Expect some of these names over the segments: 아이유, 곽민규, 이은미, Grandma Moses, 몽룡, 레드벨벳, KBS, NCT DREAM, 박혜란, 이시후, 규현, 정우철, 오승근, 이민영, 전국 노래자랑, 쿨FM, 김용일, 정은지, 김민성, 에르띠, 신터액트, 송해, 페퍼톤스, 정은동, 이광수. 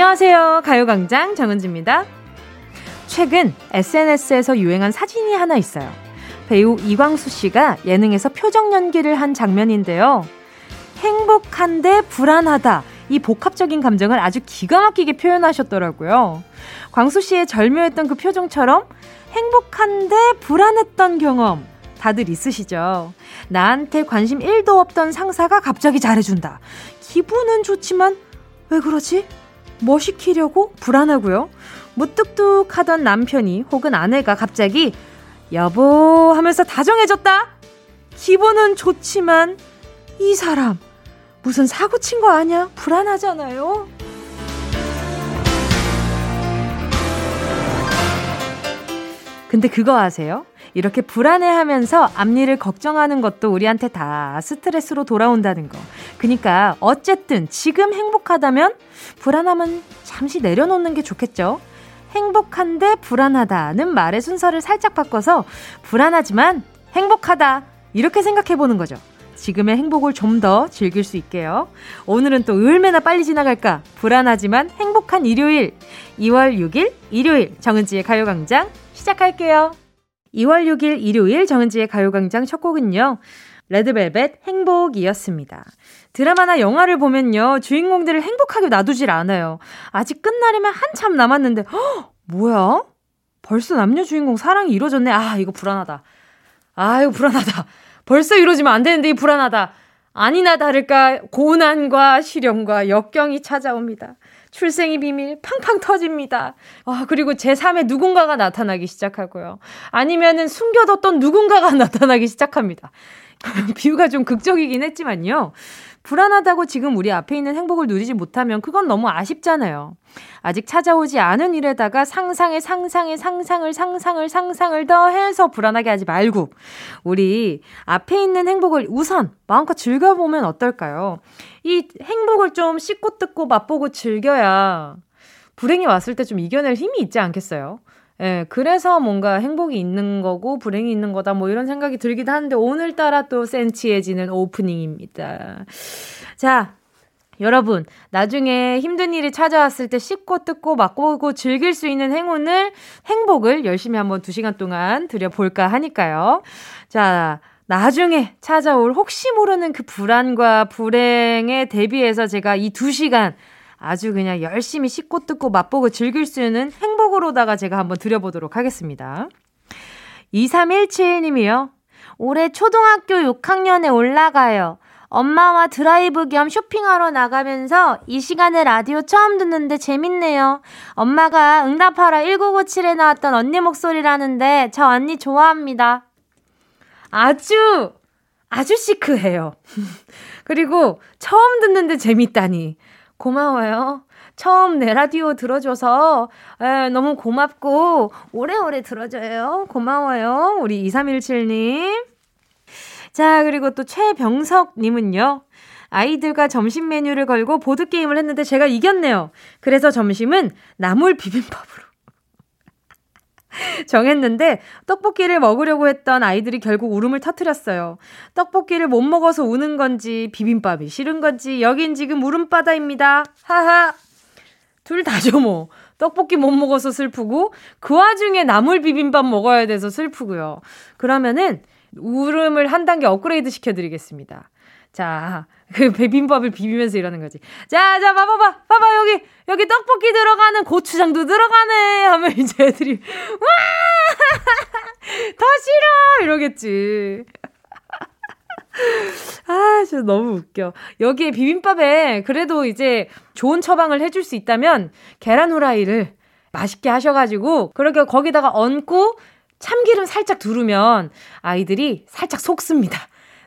안녕하세요. 가요광장 정은지입니다. 최근 SNS에서 유행한 사진이 하나 있어요. 배우 이광수 씨가 예능에서 표정 연기를 한 장면인데요. 행복한데 불안하다. 이 복합적인 감정을 아주 기가 막히게 표현하셨더라고요. 광수 씨의 절묘했던 그 표정처럼 행복한데 불안했던 경험 다들 있으시죠? 나한테 관심 1도 없던 상사가 갑자기 잘해준다. 기분은 좋지만 왜 그러지? 뭐 시키려고? 불안하고요. 무뚝뚝하던 남편이 혹은 아내가 갑자기 여보 하면서 다정해졌다. 기분은 좋지만 이 사람 무슨 사고 친 거 아냐? 불안하잖아요. 근데 그거 아세요? 이렇게 불안해하면서 앞니를 걱정하는 것도 우리한테 다 스트레스로 돌아온다는 거. 그러니까 어쨌든 지금 행복하다면 불안함은 잠시 내려놓는 게 좋겠죠. 행복한데 불안하다는 말의 순서를 살짝 바꿔서 불안하지만 행복하다 이렇게 생각해보는 거죠. 지금의 행복을 좀 더 즐길 수 있게요. 오늘은 또 얼마나 빨리 지나갈까? 불안하지만 행복한 일요일. 2월 6일 일요일 정은지의 가요광장 시작할게요. 2월 6일 일요일 정은지의 가요광장 첫 곡은요. 레드벨벳 행복이었습니다. 드라마나 영화를 보면요. 주인공들을 행복하게 놔두질 않아요. 아직 끝날이면 한참 남았는데 허! 뭐야? 벌써 남녀 주인공 사랑이 이루어졌네. 이거 불안하다. 벌써 이루어지면 안 되는데 불안하다. 아니나 다를까 고난과 시련과 역경이 찾아옵니다. 출생의 비밀 팡팡 터집니다. 그리고 제3의 누군가가 나타나기 시작하고요. 아니면은 숨겨뒀던 누군가가 나타나기 시작합니다. 비유가 좀 극적이긴 했지만요. 불안하다고 지금 우리 앞에 있는 행복을 누리지 못하면 그건 너무 아쉽잖아요. 아직 찾아오지 않은 일에다가 상상을 더해서 불안하게 하지 말고 우리 앞에 있는 행복을 우선 마음껏 즐겨보면 어떨까요? 이 행복을 좀 씹고 뜯고 맛보고 즐겨야 불행이 왔을 때 좀 이겨낼 힘이 있지 않겠어요? 예, 그래서 뭔가 행복이 있는 거고 불행이 있는 거다 뭐 이런 생각이 들기도 하는데 오늘따라 또 센치해지는 오프닝입니다. 자, 여러분 나중에 힘든 일이 찾아왔을 때 씹고 뜯고 맛보고 즐길 수 있는 행복을 열심히 한번 2시간 동안 드려볼까 하니까요. 자, 나중에 찾아올 혹시 모르는 그 불안과 불행에 대비해서 제가 이 2시간 아주 그냥 열심히 씹고 뜯고 맛보고 즐길 수 있는 행복으로다가 제가 한번 드려보도록 하겠습니다. 2317님이요. 올해 초등학교 6학년에 올라가요. 엄마와 드라이브 겸 쇼핑하러 나가면서 이 시간에 라디오 처음 듣는데 재밌네요. 엄마가 응답하라 1997에 나왔던 언니 목소리라는데 저 언니 좋아합니다. 아주 시크해요. 그리고 처음 듣는데 재밌다니. 고마워요. 처음 내 라디오 들어줘서 너무 고맙고 오래오래 들어줘요. 고마워요. 우리 2317님. 자, 그리고 또 최병석님은요. 아이들과 점심 메뉴를 걸고 보드게임을 했는데 제가 이겼네요. 그래서 점심은 나물 비빔밥으로 정했는데 떡볶이를 먹으려고 했던 아이들이 결국 울음을 터뜨렸어요. 떡볶이를 못 먹어서 우는 건지 비빔밥이 싫은 건지 여긴 지금 울음바다입니다. 하하. 둘 다죠 뭐. 떡볶이 못 먹어서 슬프고 그 와중에 나물 비빔밥 먹어야 돼서 슬프고요. 그러면은 울음을 한 단계 업그레이드 시켜드리겠습니다. 자, 그 비빔밥을 비비면서 이러는 거지. 자, 봐봐, 여기 떡볶이 들어가는 고추장도 들어가네 하면 이제 애들이 와! 더 싫어! 이러겠지. 아, 진짜 너무 웃겨. 여기에 비빔밥에 그래도 이제 좋은 처방을 해줄 수 있다면 계란 후라이를 맛있게 하셔가지고 그렇게 거기다가 얹고 참기름 살짝 두르면 아이들이 살짝 속습니다.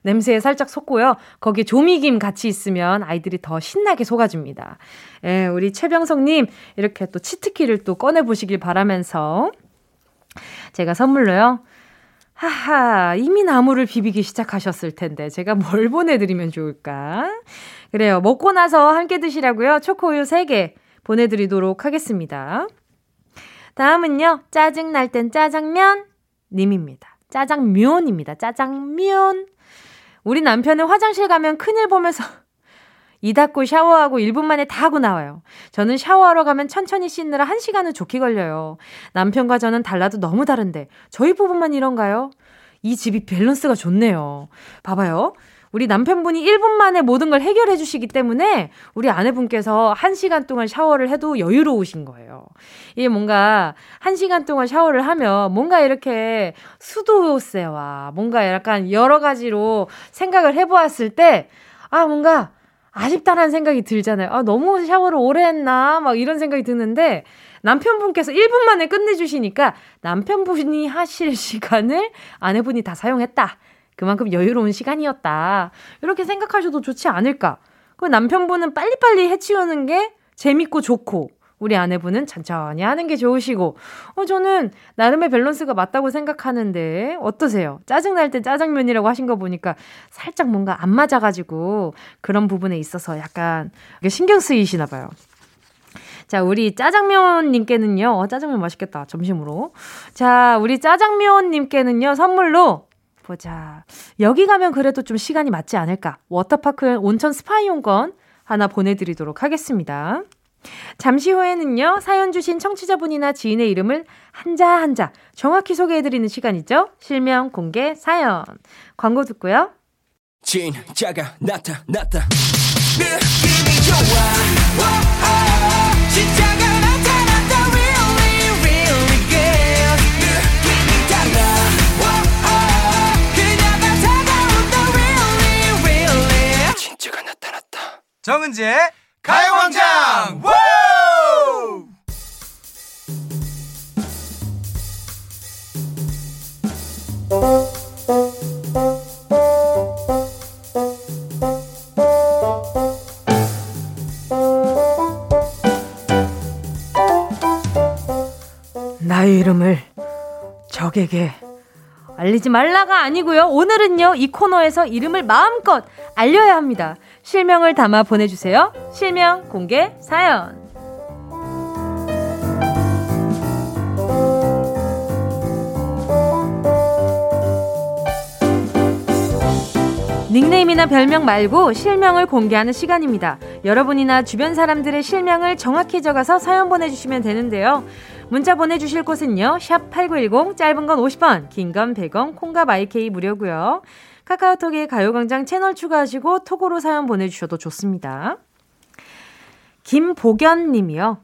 냄새에 살짝 속고요. 거기에 조미김 같이 있으면 아이들이 더 신나게 속아줍니다. 예, 우리 최병성님 이렇게 또 치트키를 또 꺼내보시길 바라면서 제가 선물로요. 하하, 이미 나물을 비비기 시작하셨을 텐데 제가 뭘 보내드리면 좋을까? 그래요. 먹고 나서 함께 드시라고요. 초코우유 3개 보내드리도록 하겠습니다. 다음은요. 짜증날 땐 짜장면 님입니다. 짜장면입니다. 짜장면. 우리 남편은 화장실 가면 큰일 보면서 이 닦고 샤워하고 1분 만에 다 하고 나와요. 저는 샤워하러 가면 천천히 씻느라 1시간은 좋게 걸려요. 남편과 저는 달라도 너무 다른데 저희 부부만 이런가요? 이 집이 밸런스가 좋네요. 봐봐요. 우리 남편분이 1분 만에 모든 걸 해결해 주시기 때문에 우리 아내분께서 1시간 동안 샤워를 해도 여유로우신 거예요. 이게 뭔가 1시간 동안 샤워를 하면 뭔가 이렇게 수도세와 뭔가 약간 여러 가지로 생각을 해보았을 때 아 뭔가 아쉽다라는 생각이 들잖아요. 아 너무 샤워를 오래 했나 막 이런 생각이 드는데 남편분께서 1분 만에 끝내주시니까 남편분이 하실 시간을 아내분이 다 사용했다. 그만큼 여유로운 시간이었다. 이렇게 생각하셔도 좋지 않을까. 그럼 남편분은 빨리빨리 해치우는 게 재밌고 좋고 우리 아내분은 천천히 하는 게 좋으시고 저는 나름의 밸런스가 맞다고 생각하는데 어떠세요? 짜증날 때 짜장면이라고 하신 거 보니까 살짝 뭔가 안 맞아가지고 그런 부분에 있어서 약간 신경 쓰이시나 봐요. 자, 우리 짜장면님께는요. 짜장면 맛있겠다. 점심으로. 자, 우리 짜장면님께는요. 선물로 보자. 여기 가면 그래도 좀 시간이 맞지 않을까. 워터파크 온천 스파 이용권 하나 보내드리도록 하겠습니다. 잠시 후에는요. 사연 주신 청취자분이나 지인의 이름을 한자 한자 정확히 소개해드리는 시간이죠. 실명 공개 사연. 광고 듣고요. 진짜가 나타났다. 느낌이 좋아. 진짜가 나타났다. Really really good. 느낌이 달라. 정은지의 가요광장. 나의 이름을 적에게 알리지 말라가 아니고요. 오늘은요. 이 코너에서 이름을 마음껏 알려야 합니다. 실명을 담아 보내주세요. 실명 공개 사연. 닉네임이나 별명 말고 실명을 공개하는 시간입니다. 여러분이나 주변 사람들의 실명을 정확히 적어서 사연 보내주시면 되는데요. 문자 보내주실 곳은요. 샵8910 짧은 건 50원 긴 건 100원 콩과 마이케이 무료고요. 카카오톡에 가요광장 채널 추가하시고 톡으로 사연 보내주셔도 좋습니다. 김보견 님이요.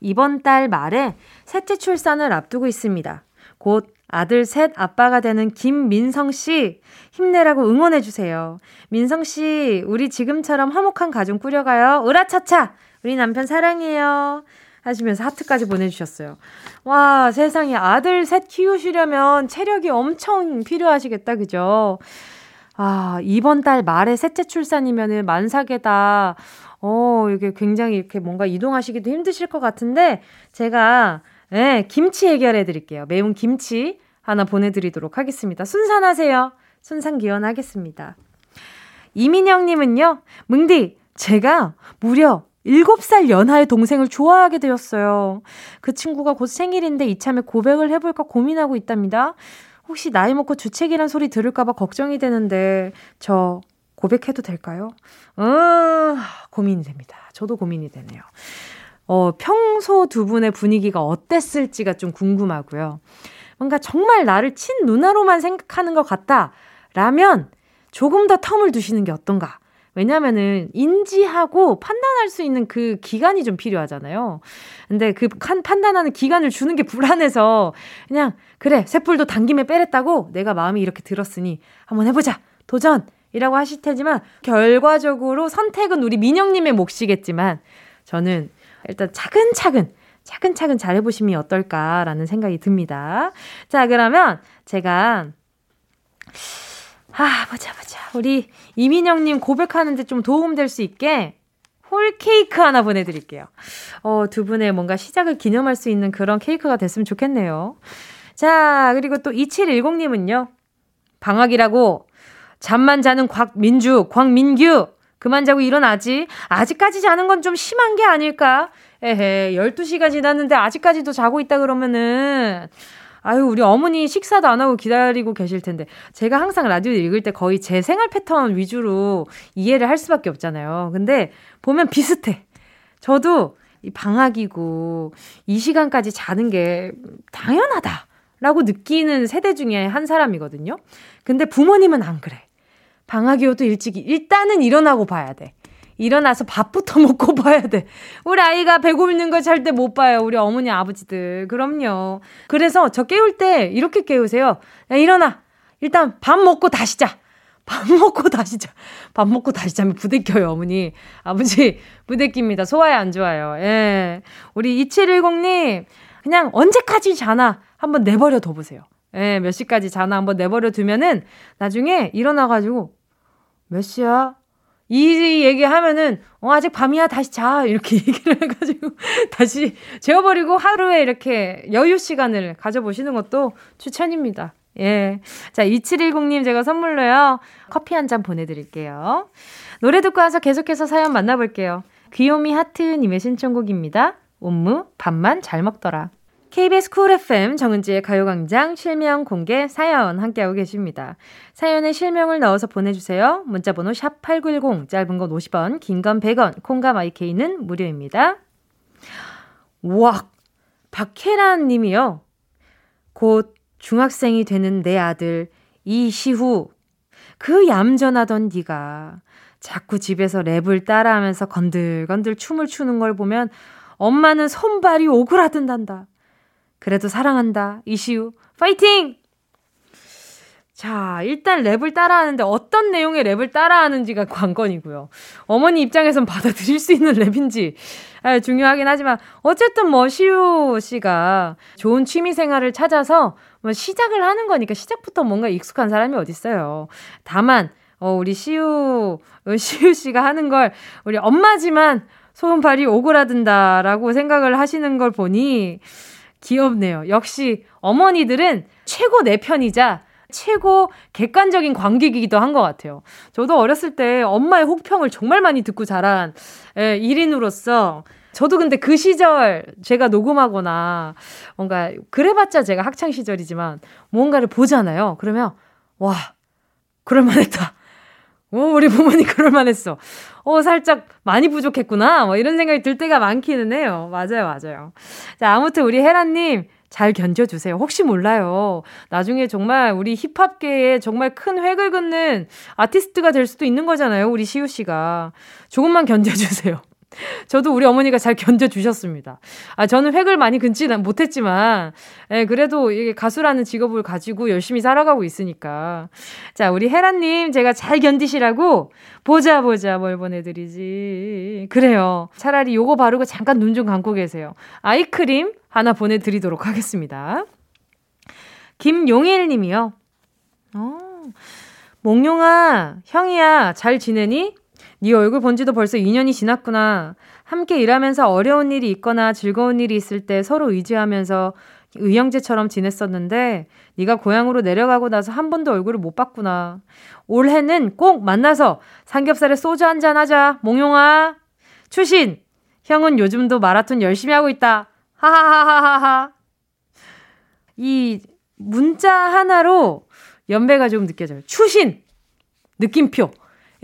이번 달 말에 셋째 출산을 앞두고 있습니다. 곧 아들 셋 아빠가 되는 김민성 씨 힘내라고 응원해 주세요. 민성 씨 우리 지금처럼 화목한 가정 꾸려가요. 으라차차 우리 남편 사랑해요. 하시면서 하트까지 보내주셨어요. 와 세상에 아들 셋 키우시려면 체력이 엄청 필요하시겠다 그죠? 아 이번 달 말에 셋째 출산이면은 만삭에다 이게 굉장히 이렇게 뭔가 이동하시기도 힘드실 것 같은데 제가 김치 해결해 드릴게요. 매운 김치 하나 보내드리도록 하겠습니다. 순산하세요. 순산기원하겠습니다. 이민영님은요. 뭉디 제가 무려 7살 연하의 동생을 좋아하게 되었어요. 그 친구가 곧 생일인데 이참에 고백을 해볼까 고민하고 있답니다. 혹시 나이 먹고 주책이란 소리 들을까봐 걱정이 되는데 저 고백해도 될까요? 고민이 됩니다. 저도 고민이 되네요. 평소 두 분의 분위기가 어땠을지가 좀 궁금하고요. 뭔가 정말 나를 친누나로만 생각하는 것 같다라면 조금 더 텀을 두시는 게 어떤가. 왜냐면은 인지하고 판단할 수 있는 그 기간이 좀 필요하잖아요. 근데 그 판단하는 기간을 주는 게 불안해서 그냥 그래 쇳불도 당김에 빼랬다고 내가 마음이 이렇게 들었으니 한번 해보자 도전 이라고 하실 테지만 결과적으로 선택은 우리 민영님의 몫이겠지만 저는 일단 차근차근 잘 해보시면 어떨까라는 생각이 듭니다. 자 그러면 제가 보자. 우리 이민영님 고백하는데 좀 도움될 수 있게 홀케이크 하나 보내드릴게요. 두 분의 뭔가 시작을 기념할 수 있는 그런 케이크가 됐으면 좋겠네요. 자, 그리고 또 2710님은요. 방학이라고 잠만 자는 곽민규. 그만 자고 일어나지. 아직까지 자는 건 좀 심한 게 아닐까? 에헤, 12시가 지났는데 아직까지도 자고 있다 그러면은 아유, 우리 어머니 식사도 안 하고 기다리고 계실 텐데. 제가 항상 라디오 읽을 때 거의 제 생활 패턴 위주로 이해를 할 수밖에 없잖아요. 근데 보면 비슷해. 저도 방학이고 이 시간까지 자는 게 당연하다라고 느끼는 세대 중에 한 사람이거든요. 근데 부모님은 안 그래. 방학이어도 일단은 일어나고 봐야 돼. 일어나서 밥부터 먹고 봐야 돼. 우리 아이가 배고프는 거 잘 때 못 봐요. 우리 어머니 아버지들. 그럼요. 그래서 저 깨울 때 이렇게 깨우세요. 야, 일어나. 일단 밥 먹고 다시 자. 밥 먹고 다시 자. 밥 먹고 다시 자면 부대껴요, 어머니. 아버지, 부대낍니다. 소화에 안 좋아요. 예. 우리 2710님, 그냥 언제까지 자나 한번 내버려 둬보세요. 예, 몇 시까지 자나 한번 내버려 두면은 나중에 일어나가지고, 몇 시야? 이 얘기하면은 아직 밤이야 다시 자 이렇게 얘기를 해가지고 다시 재워버리고 하루에 이렇게 여유 시간을 가져보시는 것도 추천입니다. 예, 자 2710님 제가 선물로요 커피 한 잔 보내드릴게요. 노래 듣고 와서 계속해서 사연 만나볼게요. 귀요미 하트님의 신청곡입니다. 옴무 밥만 잘 먹더라. KBS 쿨FM 정은지의 가요광장 실명 공개 사연 함께하고 계십니다. 사연에 실명을 넣어서 보내주세요. 문자번호 샵8910 짧은 건 50원 긴 건 100원 콩과 마이케이는 무료입니다. 우와 박혜란 님이요. 곧 중학생이 되는 내 아들 이시후 그 얌전하던 네가 자꾸 집에서 랩을 따라하면서 건들건들 춤을 추는 걸 보면 엄마는 손발이 오그라든단다. 그래도 사랑한다. 이시후 파이팅! 자, 일단 랩을 따라하는데 어떤 내용의 랩을 따라하는지가 관건이고요. 어머니 입장에선 받아들일 수 있는 랩인지 중요하긴 하지만 어쨌든 뭐 시우 씨가 좋은 취미생활을 찾아서 뭐 시작을 하는 거니까 시작부터 뭔가 익숙한 사람이 어딨어요. 다만 우리 시우 씨가 하는 걸 우리 엄마지만 손발이 오그라든다라고 생각을 하시는 걸 보니 귀엽네요. 역시 어머니들은 최고 내 편이자 최고 객관적인 관객이기도 한 것 같아요. 저도 어렸을 때 엄마의 혹평을 정말 많이 듣고 자란 1인으로서 저도 근데 그 시절 제가 녹음하거나 뭔가 그래봤자 제가 학창시절이지만 뭔가를 보잖아요. 그러면 와 그럴만했다. 우리 부모님 그럴만했어. 살짝 많이 부족했구나. 이런 생각이 들 때가 많기는 해요. 맞아요. 자, 아무튼 우리 헤라님 잘 견뎌주세요. 혹시 몰라요. 나중에 정말 우리 힙합계에 정말 큰 획을 긋는 아티스트가 될 수도 있는 거잖아요. 우리 시우 씨가. 조금만 견뎌주세요. 저도 우리 어머니가 잘 견뎌주셨습니다. 저는 획을 많이 긋지는 못했지만, 그래도 이게 가수라는 직업을 가지고 열심히 살아가고 있으니까. 자, 우리 헤라님, 제가 잘 견디시라고, 보자, 뭘 보내드리지. 그래요. 차라리 요거 바르고 잠깐 눈 좀 감고 계세요. 아이크림 하나 보내드리도록 하겠습니다. 김용일 님이요. 몽룡아, 형이야, 잘 지내니? 네 얼굴 본 지도 벌써 2년이 지났구나. 함께 일하면서 어려운 일이 있거나 즐거운 일이 있을 때 서로 의지하면서 의형제처럼 지냈었는데 네가 고향으로 내려가고 나서 한 번도 얼굴을 못 봤구나. 올해는 꼭 만나서 삼겹살에 소주 한잔 하자. 몽룡아. 추신. 형은 요즘도 마라톤 열심히 하고 있다. 하하하하하. 이 문자 하나로 연배가 좀 느껴져요. 추신. 느낌표.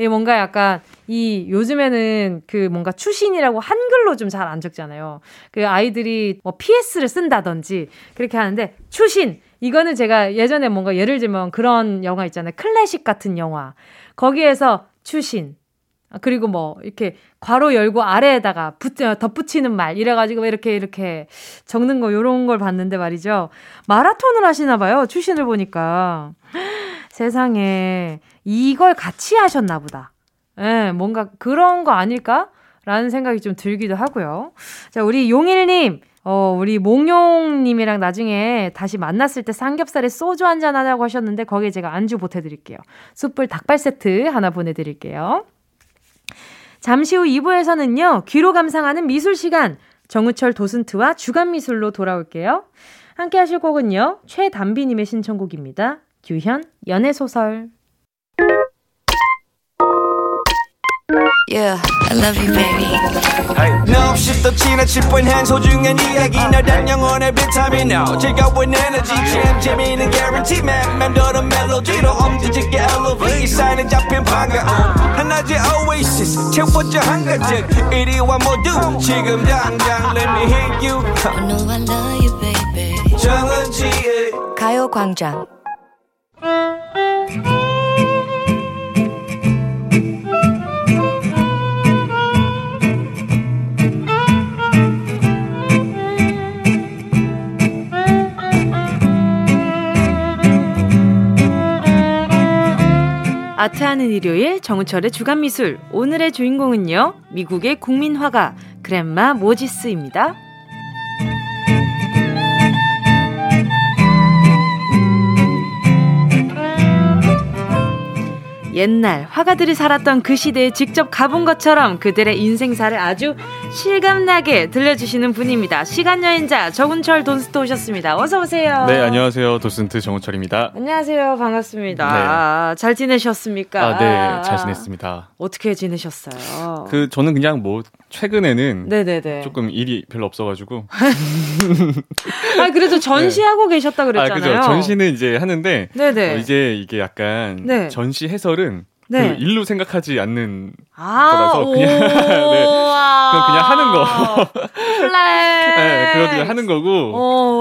뭔가 약간 이 요즘에는 그 뭔가 추신이라고 한글로 좀 잘 안 적잖아요. 그 아이들이 뭐 PS를 쓴다든지 그렇게 하는데 추신 이거는 제가 예전에 뭔가 예를 들면 그런 영화 있잖아요. 클래식 같은 영화 거기에서 추신 그리고 뭐 이렇게 괄호 열고 아래에다가 덧붙이는 말 이래가지고 이렇게 적는 거 이런 걸 봤는데 말이죠. 마라톤을 하시나 봐요. 추신을 보니까. 세상에 이걸 같이 하셨나 보다. 예, 뭔가 그런 거 아닐까라는 생각이 좀 들기도 하고요. 자, 우리 용일님, 우리 몽룡님이랑 나중에 다시 만났을 때 삼겹살에 소주 한잔 하자고 하셨는데 거기에 제가 안주 보태드릴게요. 숯불 닭발 세트 하나 보내드릴게요. 잠시 후 2부에서는요. 귀로 감상하는 미술 시간 정우철 도슨트와 주간미술로 돌아올게요. 함께 하실 곡은요. 최담비님의 신청곡입니다. 규현 연애소설. Yeah, I love you, baby. No, shit, the 스쳐 지나칠 뻔한 소중한 이야기 널 단 영혼의 비타민 now 즐거운 에너지 잼 재미있는 guarantee man 맴도는 멜로디로 엄지짓게 elevate 쌓이는 잡힌 반가움 한낮의 oasis 채워져 한가득 이리와 모두 지금 당장 let me hit you I know I love you baby 정은지의 가요광장 아트하는 일요일 정우철의 주간미술 오늘의 주인공은요. 미국의 국민화가 그랜마 모지스입니다. 옛날 화가들이 살았던 그 시대에 직접 가본 것처럼 그들의 인생사를 아주 실감나게 들려주시는 분입니다. 시간여행자 정은철 돈스트 오셨습니다. 어서 오세요. 네, 안녕하세요. 돈스트 정은철입니다. 안녕하세요. 반갑습니다. 네. 아, 잘 지내셨습니까? 아, 네, 잘 지냈습니다. 어떻게 지내셨어요? 저는 그냥 뭐 최근에는 네네네. 조금 일이 별로 없어가지고 아, 그래도 전시하고 네. 계셨다 그랬잖아요. 아, 그렇죠. 전시는 이제 하는데 이제 이게 약간 네. 전시 해설을 네. 그 일로 생각하지 않는 거라서 그냥, 네. 그냥 하는 거. 플렉스. 네, 그냥 하는 거고.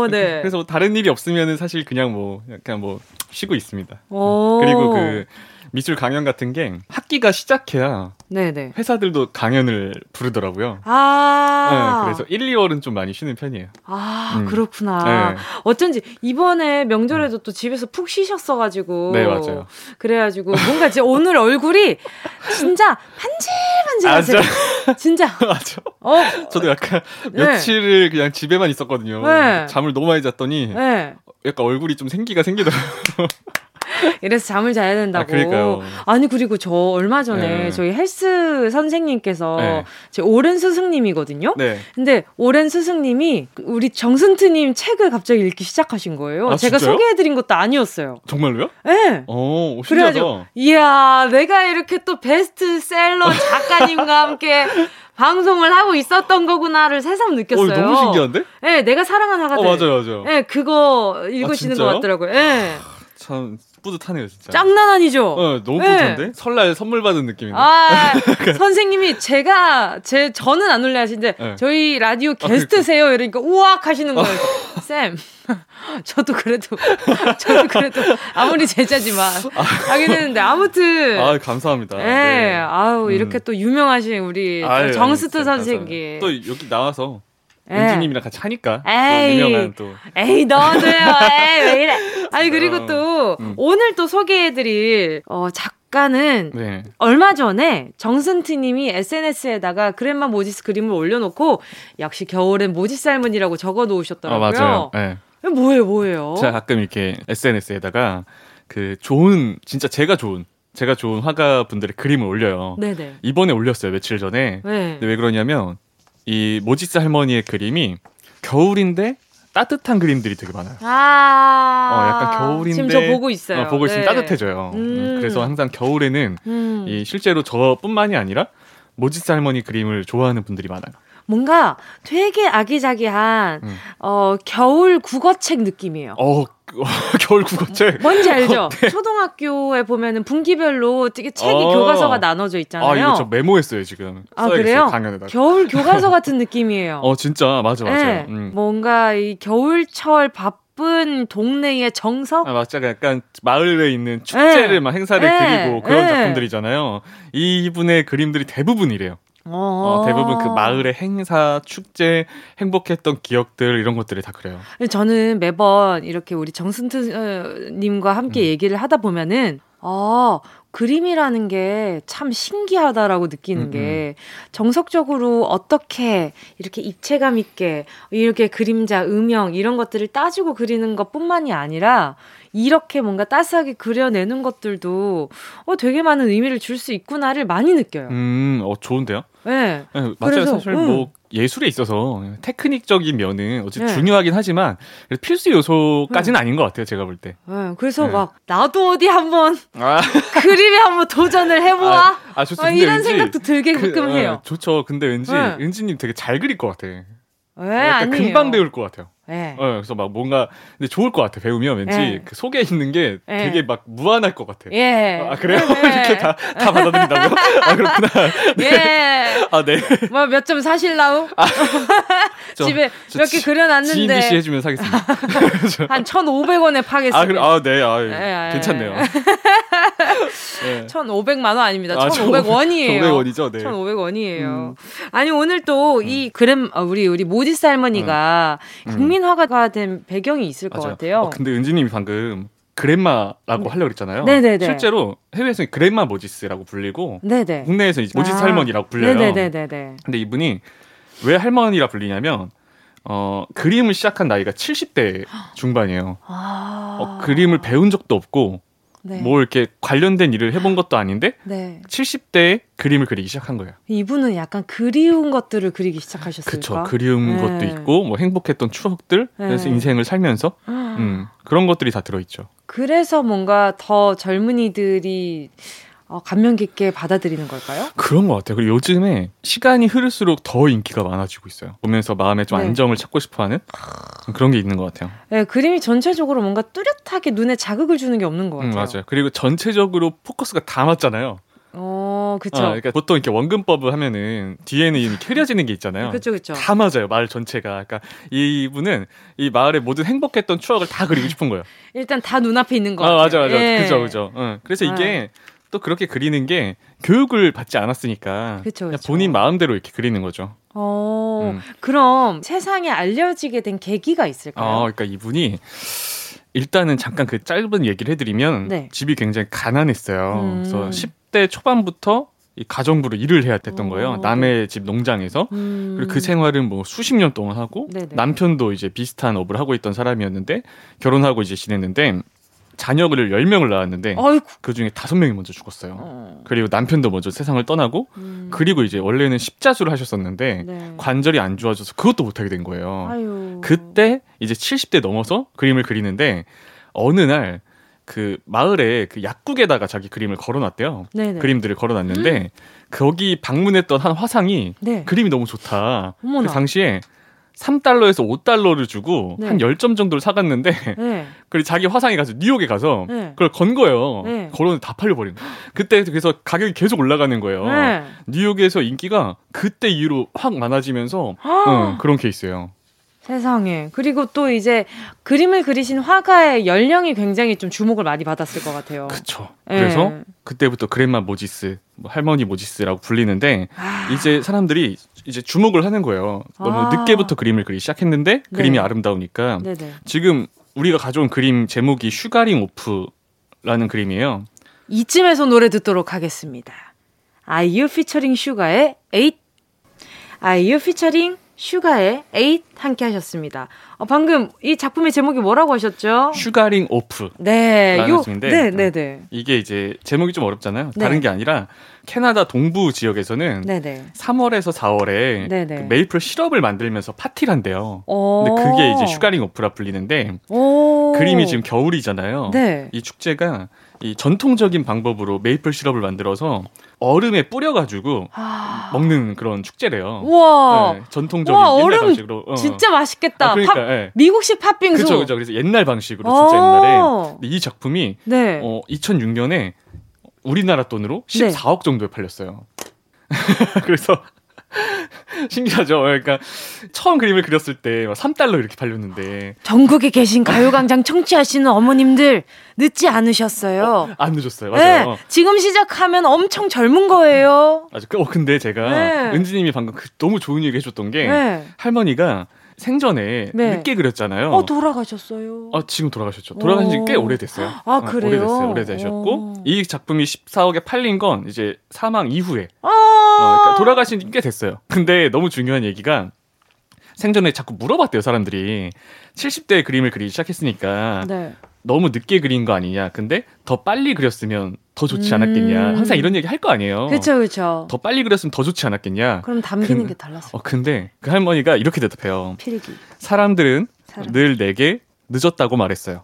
오, 네. 그래서 다른 일이 없으면 사실 그냥 뭐 약간 뭐 쉬고 있습니다. 그리고 그 미술 강연 같은 게 학기가 시작해야 네네. 회사들도 강연을 부르더라고요. 아. 네, 그래서 1, 2월은 좀 많이 쉬는 편이에요. 아, 그렇구나. 네. 어쩐지 이번에 명절에도 또 집에서 푹 쉬셨어가지고. 네, 맞아요. 그래가지고 뭔가 이제 오늘 얼굴이 진짜 반질반질하세요. 아, 진짜. 맞아. 저도 약간 며칠을 그냥 집에만 있었거든요. 네. 잠을 너무 많이 잤더니 네. 약간 얼굴이 좀 생기가 생기더라고요. 이래서 잠을 자야 된다고. 아, 그러니까요. 아니 그리고 저 얼마 전에 네. 저희 헬스 선생님께서 네. 제 오랜 스승님이거든요. 네. 근데 오랜 스승님이 우리 정승트님 책을 갑자기 읽기 시작하신 거예요. 아, 제가 진짜요? 소개해드린 것도 아니었어요. 정말로요? 네. 오, 신기하다. 그래가지고 이야 내가 이렇게 또 베스트셀러 작가님과 함께 방송을 하고 있었던 거구나를 새삼 느꼈어요. 너무 신기한데? 네, 내가 사랑하는 화가들. 맞아요, 맞아요. 네, 그거 읽으시는 것 같더라고요. 네. 참 뿌듯하네요 진짜. 장난 아니죠? 너무 뿌듯한데? 네. 설날 선물 받은 느낌인데. 아, 선생님이 저는 안 놀래하시는데 네. 저희 라디오 게스트세요 이러니까 우악 하시는 거예요. 쌤. 저도 그래도 아무리 제자지만 하게 되는데 아무튼 아 감사합니다. 네, 네. 아우 이렇게 또 유명하신 우리 정스트 선생님 또 여기 나와서. 은지님이랑 같이 하니까 에이 넣어줘요. 에이 왜 이래. 아니 그리고 또 오늘 또 소개해드릴 작가는 네. 얼마 전에 정승트님이 SNS에다가 그랜마 모지스 그림을 올려놓고 역시 겨울엔 모지스 할머니라고 적어놓으셨더라고요. 맞아요. 네. 뭐예요? 제가 가끔 이렇게 SNS에다가 제가 좋은 화가분들의 그림을 올려요. 네네. 이번에 올렸어요 며칠 전에. 네. 근데 왜 그러냐면 이 모지스 할머니의 그림이 겨울인데 따뜻한 그림들이 되게 많아요. 약간 겨울인데 지금 저 보고 있어요. 보고 있으면 네. 따뜻해져요. 그래서 항상 겨울에는 이 실제로 저뿐만이 아니라 모지스 할머니 그림을 좋아하는 분들이 많아요. 뭔가 되게 아기자기한 겨울 국어책 느낌이에요. 겨울 국어책 뭔지 알죠? 네. 초등학교에 보면은 분기별로 되게 책이 교과서가 나눠져 있잖아요. 이거 저 메모했어요 지금. 그래요? 당연하다. 겨울 교과서 같은 느낌이에요. 진짜 맞아. 네. 뭔가 이 겨울철 바쁜 동네의 정석. 맞죠. 약간 마을에 있는 축제를 네. 막 행사를 네. 그리고 그런 네. 작품들이잖아요. 이분의 그림들이 대부분 이래요. 대부분 그 마을의 행사, 축제, 행복했던 기억들 이런 것들이 다 그래요. 저는 매번 이렇게 우리 정승트님과 함께 얘기를 하다 보면은 그림이라는 게 참 신기하다라고 느끼는 게 정석적으로 어떻게 이렇게 입체감 있게 이렇게 그림자, 음영 이런 것들을 따지고 그리는 것뿐만이 아니라 이렇게 뭔가 따스하게 그려내는 것들도 되게 많은 의미를 줄 수 있구나를 많이 느껴요. 좋은데요? 네. 맞아요. 그래서, 사실 뭐 예술에 있어서 테크닉적인 면은 어쨌든 네. 중요하긴 하지만 필수 요소까지는 네. 아닌 것 같아요. 제가 볼 때. 네, 그래서 네. 막 나도 어디 한번 그림에 한번 도전을 해보아. 좋죠. 이런 왠지, 생각도 들게 가끔 해요. 좋죠. 근데 왠지 네. 은지님 되게 잘 그릴 것 같아. 약간 아니에요. 금방 배울 것 같아요. 네. 그래서 막 뭔가 근데 좋을 것 같아. 배우면 왠지 네. 그 속에 있는 게 네. 되게 막 무한할 것 같아. 예. 아 그래요? 네. 이렇게 다 받아들인다고요? 아 그렇구나. 네. 예. 아 네. 뭐 몇 점 사실라우? 집에 몇 개 그려놨는데. 지인디씨 해주면 사겠습니다. 한 1,500원에 파겠습니다. 네. 예. 괜찮네요. 네. 1,500만 원 아닙니다. 1,500원이에요. 1,500원이죠. 네. 1,500원이에요. 아니 오늘 또 이 우리 모디스 할머니가 국민화가 된 배경이 있을 맞아요. 것 같아요. 근데 은지님이 방금 그랜마라고 하려고 했잖아요. 네네네. 실제로 해외에서는 그랜마 모지스라고 불리고 네네. 국내에서는 모지스 할머니라고 불려요. 네네네네. 근데 이분이 왜 할머니라 불리냐면 그림을 시작한 나이가 70대 중반이에요. 그림을 배운 적도 없고 네. 뭐 이렇게 관련된 일을 해본 것도 아닌데 네. 70대에 그림을 그리기 시작한 거예요. 이분은 약간 그리운 것들을 그리기 시작하셨을까? 그렇죠. 그리운 네. 것도 있고 뭐 행복했던 추억들 네. 그래서 인생을 살면서 그런 것들이 다 들어있죠. 그래서 뭔가 더 젊은이들이 감명 깊게 받아들이는 걸까요? 그런 것 같아요. 그리고 요즘에 시간이 흐를수록 더 인기가 많아지고 있어요. 보면서 마음에 좀 네. 안정을 찾고 싶어하는 그런 게 있는 것 같아요. 네, 그림이 전체적으로 뭔가 뚜렷하게 눈에 자극을 주는 게 없는 것 같아요. 맞아요. 그리고 전체적으로 포커스가 다 맞잖아요. 그렇죠. 그러니까 보통 이렇게 원근법을 하면은 뒤에는 이미 캐려지는 게 있잖아요. 그렇죠. 다 맞아요. 마을 전체가. 그러니까 이분은 이 마을의 모든 행복했던 추억을 다 그리고 싶은 거예요. 일단 다 눈앞에 있는 거. 맞아요. 예. 그죠. 그래서 이게 또 그렇게 그리는 게 교육을 받지 않았으니까 그쵸. 본인 마음대로 이렇게 그리는 거죠. 그럼 세상에 알려지게 된 계기가 있을까요? 그러니까 이분이 일단은 잠깐 그 짧은 얘기를 해드리면 네. 집이 굉장히 가난했어요. 그래서 10대 초반부터 이 가정부로 일을 해야 됐던 거예요. 남의 집 농장에서. 그리고 그 생활은 뭐 수십 년 동안 하고 네네. 남편도 이제 비슷한 업을 하고 있던 사람이었는데 결혼하고 이제 지냈는데 자녀를 10명을 낳았는데 그중에 5명이 먼저 죽었어요. 그리고 남편도 먼저 세상을 떠나고 그리고 이제 원래는 십자수를 하셨었는데 네. 관절이 안 좋아져서 그것도 못하게 된 거예요. 그때 이제 70대 넘어서 그림을 그리는데 어느 날 그 마을에 그 약국에다가 자기 그림을 걸어놨대요. 네네. 그림들을 걸어놨는데 거기 방문했던 한 화상이 네. 그림이 너무 좋다. 어머나. 그 당시에 $3에서 $5를 주고 네. 한 10점 정도를 사갔는데 네. 그리고 자기 화상에 가서 뉴욕에 가서 네. 그걸 건 거예요. 네. 걸었는데 다 팔려버린 거예요. 그때 그래서 가격이 계속 올라가는 거예요. 네. 뉴욕에서 인기가 그때 이후로 확 많아지면서 그런 케이스예요. 세상에. 그리고 또 이제 그림을 그리신 화가의 연령이 굉장히 좀 주목을 많이 받았을 것 같아요. 그렇죠. 그래서 네. 그때부터 그랜마 모지스, 할머니 모지스라고 불리는데 이제 사람들이 이제 주목을 하는 거예요. 너무 늦게부터 그림을 그리기 시작했는데 네. 그림이 아름다우니까 네네. 지금 우리가 가져온 그림 제목이 슈가링 오프라는 그림이에요. 이쯤에서 노래 듣도록 하겠습니다. 아이유 피처링 슈가의 8 아이유 피처링 슈가의 8 함께 하셨습니다. 방금 이 작품의 제목이 뭐라고 하셨죠? 슈가링 오프. 네. 네. 이게 이제 제목이 좀 어렵잖아요. 네. 다른 게 아니라 캐나다 동부 지역에서는 네네. 3월에서 4월에 그 메이플 시럽을 만들면서 파티를 한대요. 근데 그게 이제 슈가링 오프라 불리는데 그림이 지금 겨울이잖아요. 네. 이 축제가 이 전통적인 방법으로 메이플 시럽을 만들어서 얼음에 뿌려가지고 먹는 그런 축제래요. 우와. 네, 전통적인 우와, 옛날 얼음 방식으로. 진짜 맛있겠다. 그러니까, 네. 미국식 팥빙수. 그렇죠. 그래서 옛날 방식으로 진짜 옛날에. 근데 이 작품이 네. 2006년에 우리나라 돈으로 14억 네. 정도에 팔렸어요. 그래서 신기하죠. 그러니까 처음 그림을 그렸을 때 $3 이렇게 팔렸는데 전국에 계신 가요광장 청취하시는 어머님들 늦지 않으셨어요? 안 늦었어요. 맞아요. 네, 지금 시작하면 엄청 젊은 거예요. 맞아. 근데 제가 네. 은지님이 방금 너무 좋은 얘기 해줬던 게 네. 할머니가 생전에 네. 늦게 그렸잖아요. 돌아가셨어요. 지금 돌아가셨죠. 돌아가신 지 꽤 오래됐어요. 그래요? 오래되셨고 이 작품이 14억에 팔린 건 이제 사망 이후에 그러니까 돌아가신 지 꽤 됐어요. 근데 너무 중요한 얘기가 생전에 자꾸 물어봤대요. 사람들이 70대에 그림을 그리기 시작했으니까 네. 너무 늦게 그린 거 아니냐. 근데 더 빨리 그렸으면 더 좋지 않았겠냐. 항상 이런 얘기 할 거 아니에요. 그렇죠, 그렇죠. 더 빨리 그렸으면 더 좋지 않았겠냐. 그럼 담기는 게 달랐어요. 근데 그 할머니가 이렇게 대답해요. 필기. 사람들은 늘 내게 늦었다고 말했어요.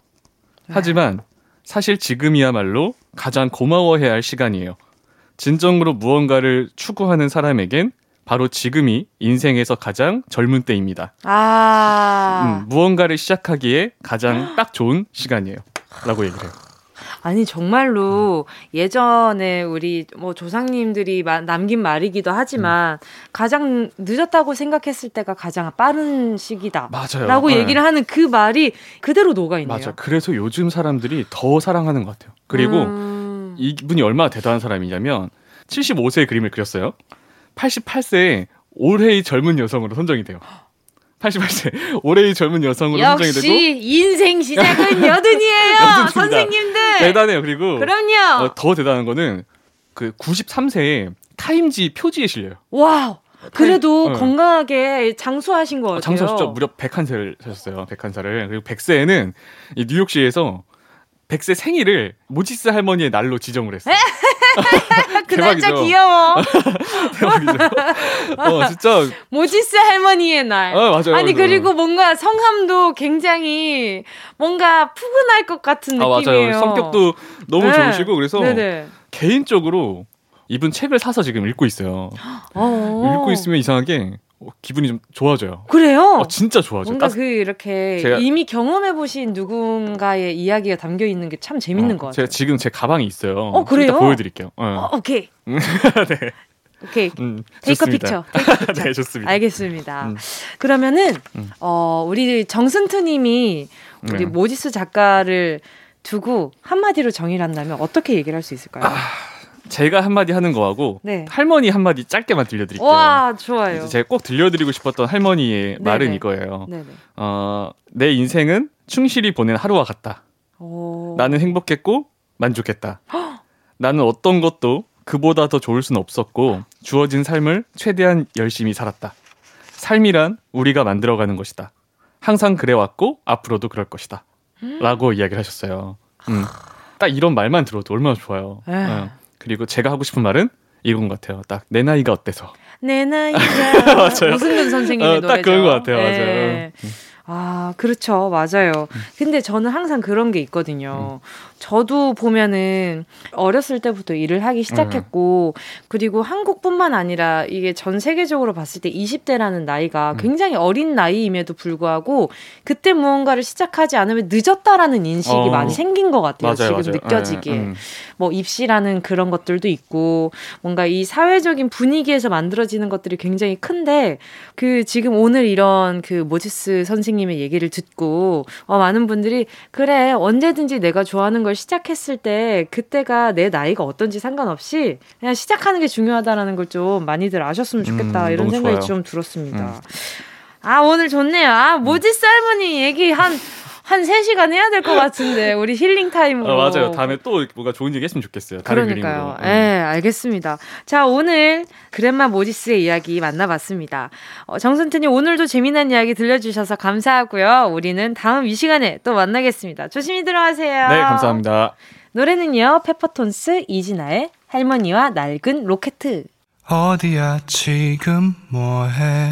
하지만 사실 지금이야말로 가장 고마워해야 할 시간이에요. 진정으로 무언가를 추구하는 사람에겐 바로 지금이 인생에서 가장 젊은 때입니다. 무언가를 시작하기에 가장 딱 좋은 시간이에요. 라고 얘기를 해요. 아니 정말로 예전에 우리 뭐 조상님들이 남긴 말이기도 하지만 가장 늦었다고 생각했을 때가 가장 빠른 시기다. 맞아요. 라고 얘기를 하는 그 말이 그대로 녹아있네요. 맞아. 그래서 요즘 사람들이 더 사랑하는 것 같아요. 그리고 이분이 얼마나 대단한 사람이냐면 75세의 그림을 그렸어요. 88세에 올해의 젊은 여성으로 선정이 돼요. 88세 올해의 젊은 여성으로 선정이 되고 역시 인생 시작은 여든이에요. 선생님들 대단해요. 그리고 그럼요. 더 대단한 거는 그 93세에 타임지 표지에 실려요. 와우. 그래도 건강하게 장수하신 거 같아요. 장수하셨죠. 무려 101세를 사셨어요. 101살을. 그리고 100세에는 이 뉴욕시에서 100세 생일을 모지스 할머니의 날로 지정을 했어요. 그 날짜 귀여워. 대박이죠. 진짜. 모지스 할머니의 날. 맞아요. 아니, 그리고 뭔가 성함도 굉장히 뭔가 푸근할 것 같은 느낌이에요. 맞아요. 성격도 너무 좋으시고, 그래서 네네. 개인적으로 이분 책을 사서 지금 읽고 있어요. 읽고 있으면 이상하게 기분이 좀 좋아져요. 그래요? 진짜 좋아져요. 뭔가 이렇게 이미 경험해보신 누군가의 이야기가 담겨있는 게 참 재밌는 것 같아요. 제가 지금 제 가방이 있어요. 그래요? 보여드릴게요. 오케이. 네. 오케이. 테이크 픽처. 네, 좋습니다. 알겠습니다. 그러면은, 우리 정승트 님이 우리 모지스 작가를 두고 한마디로 정의를 한다면 어떻게 얘기를 할 수 있을까요? 제가 한마디 하는 거하고 할머니 한마디 짧게만 들려드릴게요. 와, 좋아요. 제가 꼭 들려드리고 싶었던 할머니의 네네. 말은 이거예요. 네네. 내 인생은 충실히 보낸 하루와 같다. 오. 나는 행복했고 만족했다. 헉. 나는 어떤 것도 그보다 더 좋을 순 없었고 주어진 삶을 최대한 열심히 살았다. 삶이란 우리가 만들어가는 것이다. 항상 그래왔고 앞으로도 그럴 것이다. 라고 이야기를 하셨어요. 딱 이런 말만 들어도 얼마나 좋아요. 그리고 제가 하고 싶은 말은 이건 것 같아요. 딱 내 나이가 어때서? 내 나이가 오승근 선생님의 노래죠. 딱 그런 것 같아요. 네. 맞아요. 아, 그렇죠. 맞아요. 근데 저는 항상 그런 게 있거든요. 저도 보면은 어렸을 때부터 일을 하기 시작했고 그리고 한국뿐만 아니라 이게 전 세계적으로 봤을 때 20대라는 나이가 굉장히 어린 나이임에도 불구하고 그때 무언가를 시작하지 않으면 늦었다라는 인식이 많이 생긴 것 같아요. 맞아요, 지금 느껴지기에. 뭐 입시라는 그런 것들도 있고 뭔가 이 사회적인 분위기에서 만들어지는 것들이 굉장히 큰데 그 지금 오늘 이런 그 모지스 선생님의 얘기를 듣고 많은 분들이 그래 언제든지 내가 좋아하는 걸 시작했을 때 그때가 내 나이가 어떤지 상관없이 그냥 시작하는 게 중요하다라는 걸 좀 많이들 아셨으면 좋겠다 이런 생각이 좋아요. 좀 들었습니다. 아 오늘 좋네요. 아 모지스 할머니 얘기 한 3시간 해야 될 것 같은데 우리 힐링 타임으로. 맞아요. 다음에 또 뭔가 좋은 얘기 했으면 좋겠어요. 다른 그러니까요. 예, 네, 알겠습니다. 자, 오늘 그랜마 모지스의 이야기 만나봤습니다. 정순트님 오늘도 재미난 이야기 들려주셔서 감사하고요. 우리는 다음 이 시간에 또 만나겠습니다. 조심히 들어가세요. 네, 감사합니다. 노래는요. 페퍼톤스 이진아의 할머니와 낡은 로켓. 어디야 지금 뭐해?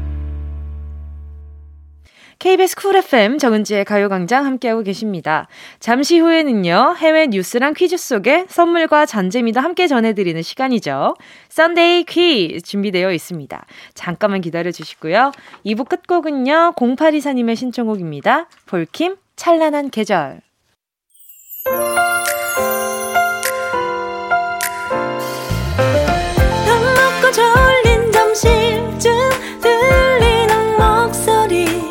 KBS 쿨FM 정은지의 가요광장 함께하고 계십니다. 잠시 후에는요. 해외 뉴스랑 퀴즈 속에 선물과 잔재미도 함께 전해드리는 시간이죠. 썬데이 퀴즈 준비되어 있습니다. 잠깐만 기다려주시고요. 2부 끝곡은요. 0824님의 신청곡입니다. 볼킴 찬란한 계절. 밥 먹고 졸린 점심쯤 들리는 목소리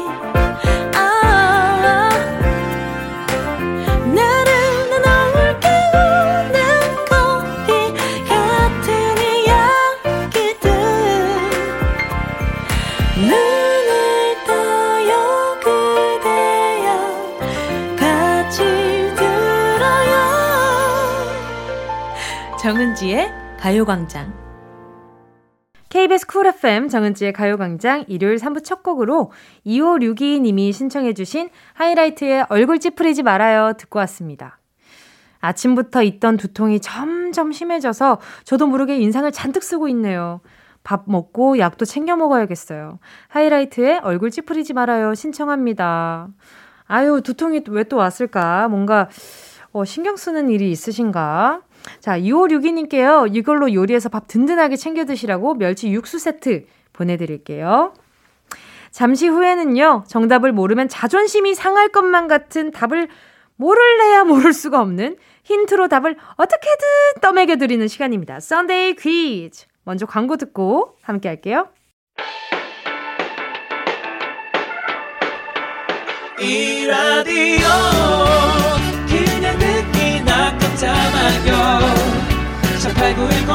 정은지의 가요광장 KBS 쿨FM 정은지의 가요광장 일요일 3부 첫 곡으로 25622님이 신청해 주신 하이라이트의 얼굴 찌푸리지 말아요 듣고 왔습니다. 아침부터 있던 두통이 점점 심해져서 저도 모르게 인상을 잔뜩 쓰고 있네요. 밥 먹고 약도 챙겨 먹어야겠어요. 하이라이트의 얼굴 찌푸리지 말아요 신청합니다. 아유, 두통이 왜 또 왔을까? 뭔가 신경 쓰는 일이 있으신가? 자, 2562님께요. 이걸로 요리해서 밥 든든하게 챙겨 드시라고 멸치 육수 세트 보내드릴게요. 잠시 후에는요. 정답을 모르면 자존심이 상할 것만 같은 답을 모를래야 모를 수가 없는 힌트로 답을 어떻게든 떠먹여드리는 시간입니다. 썬데이 퀴즈. 먼저 광고 듣고 함께 할게요. 이 라디오 그냥 듣기나 깜짝아요 18910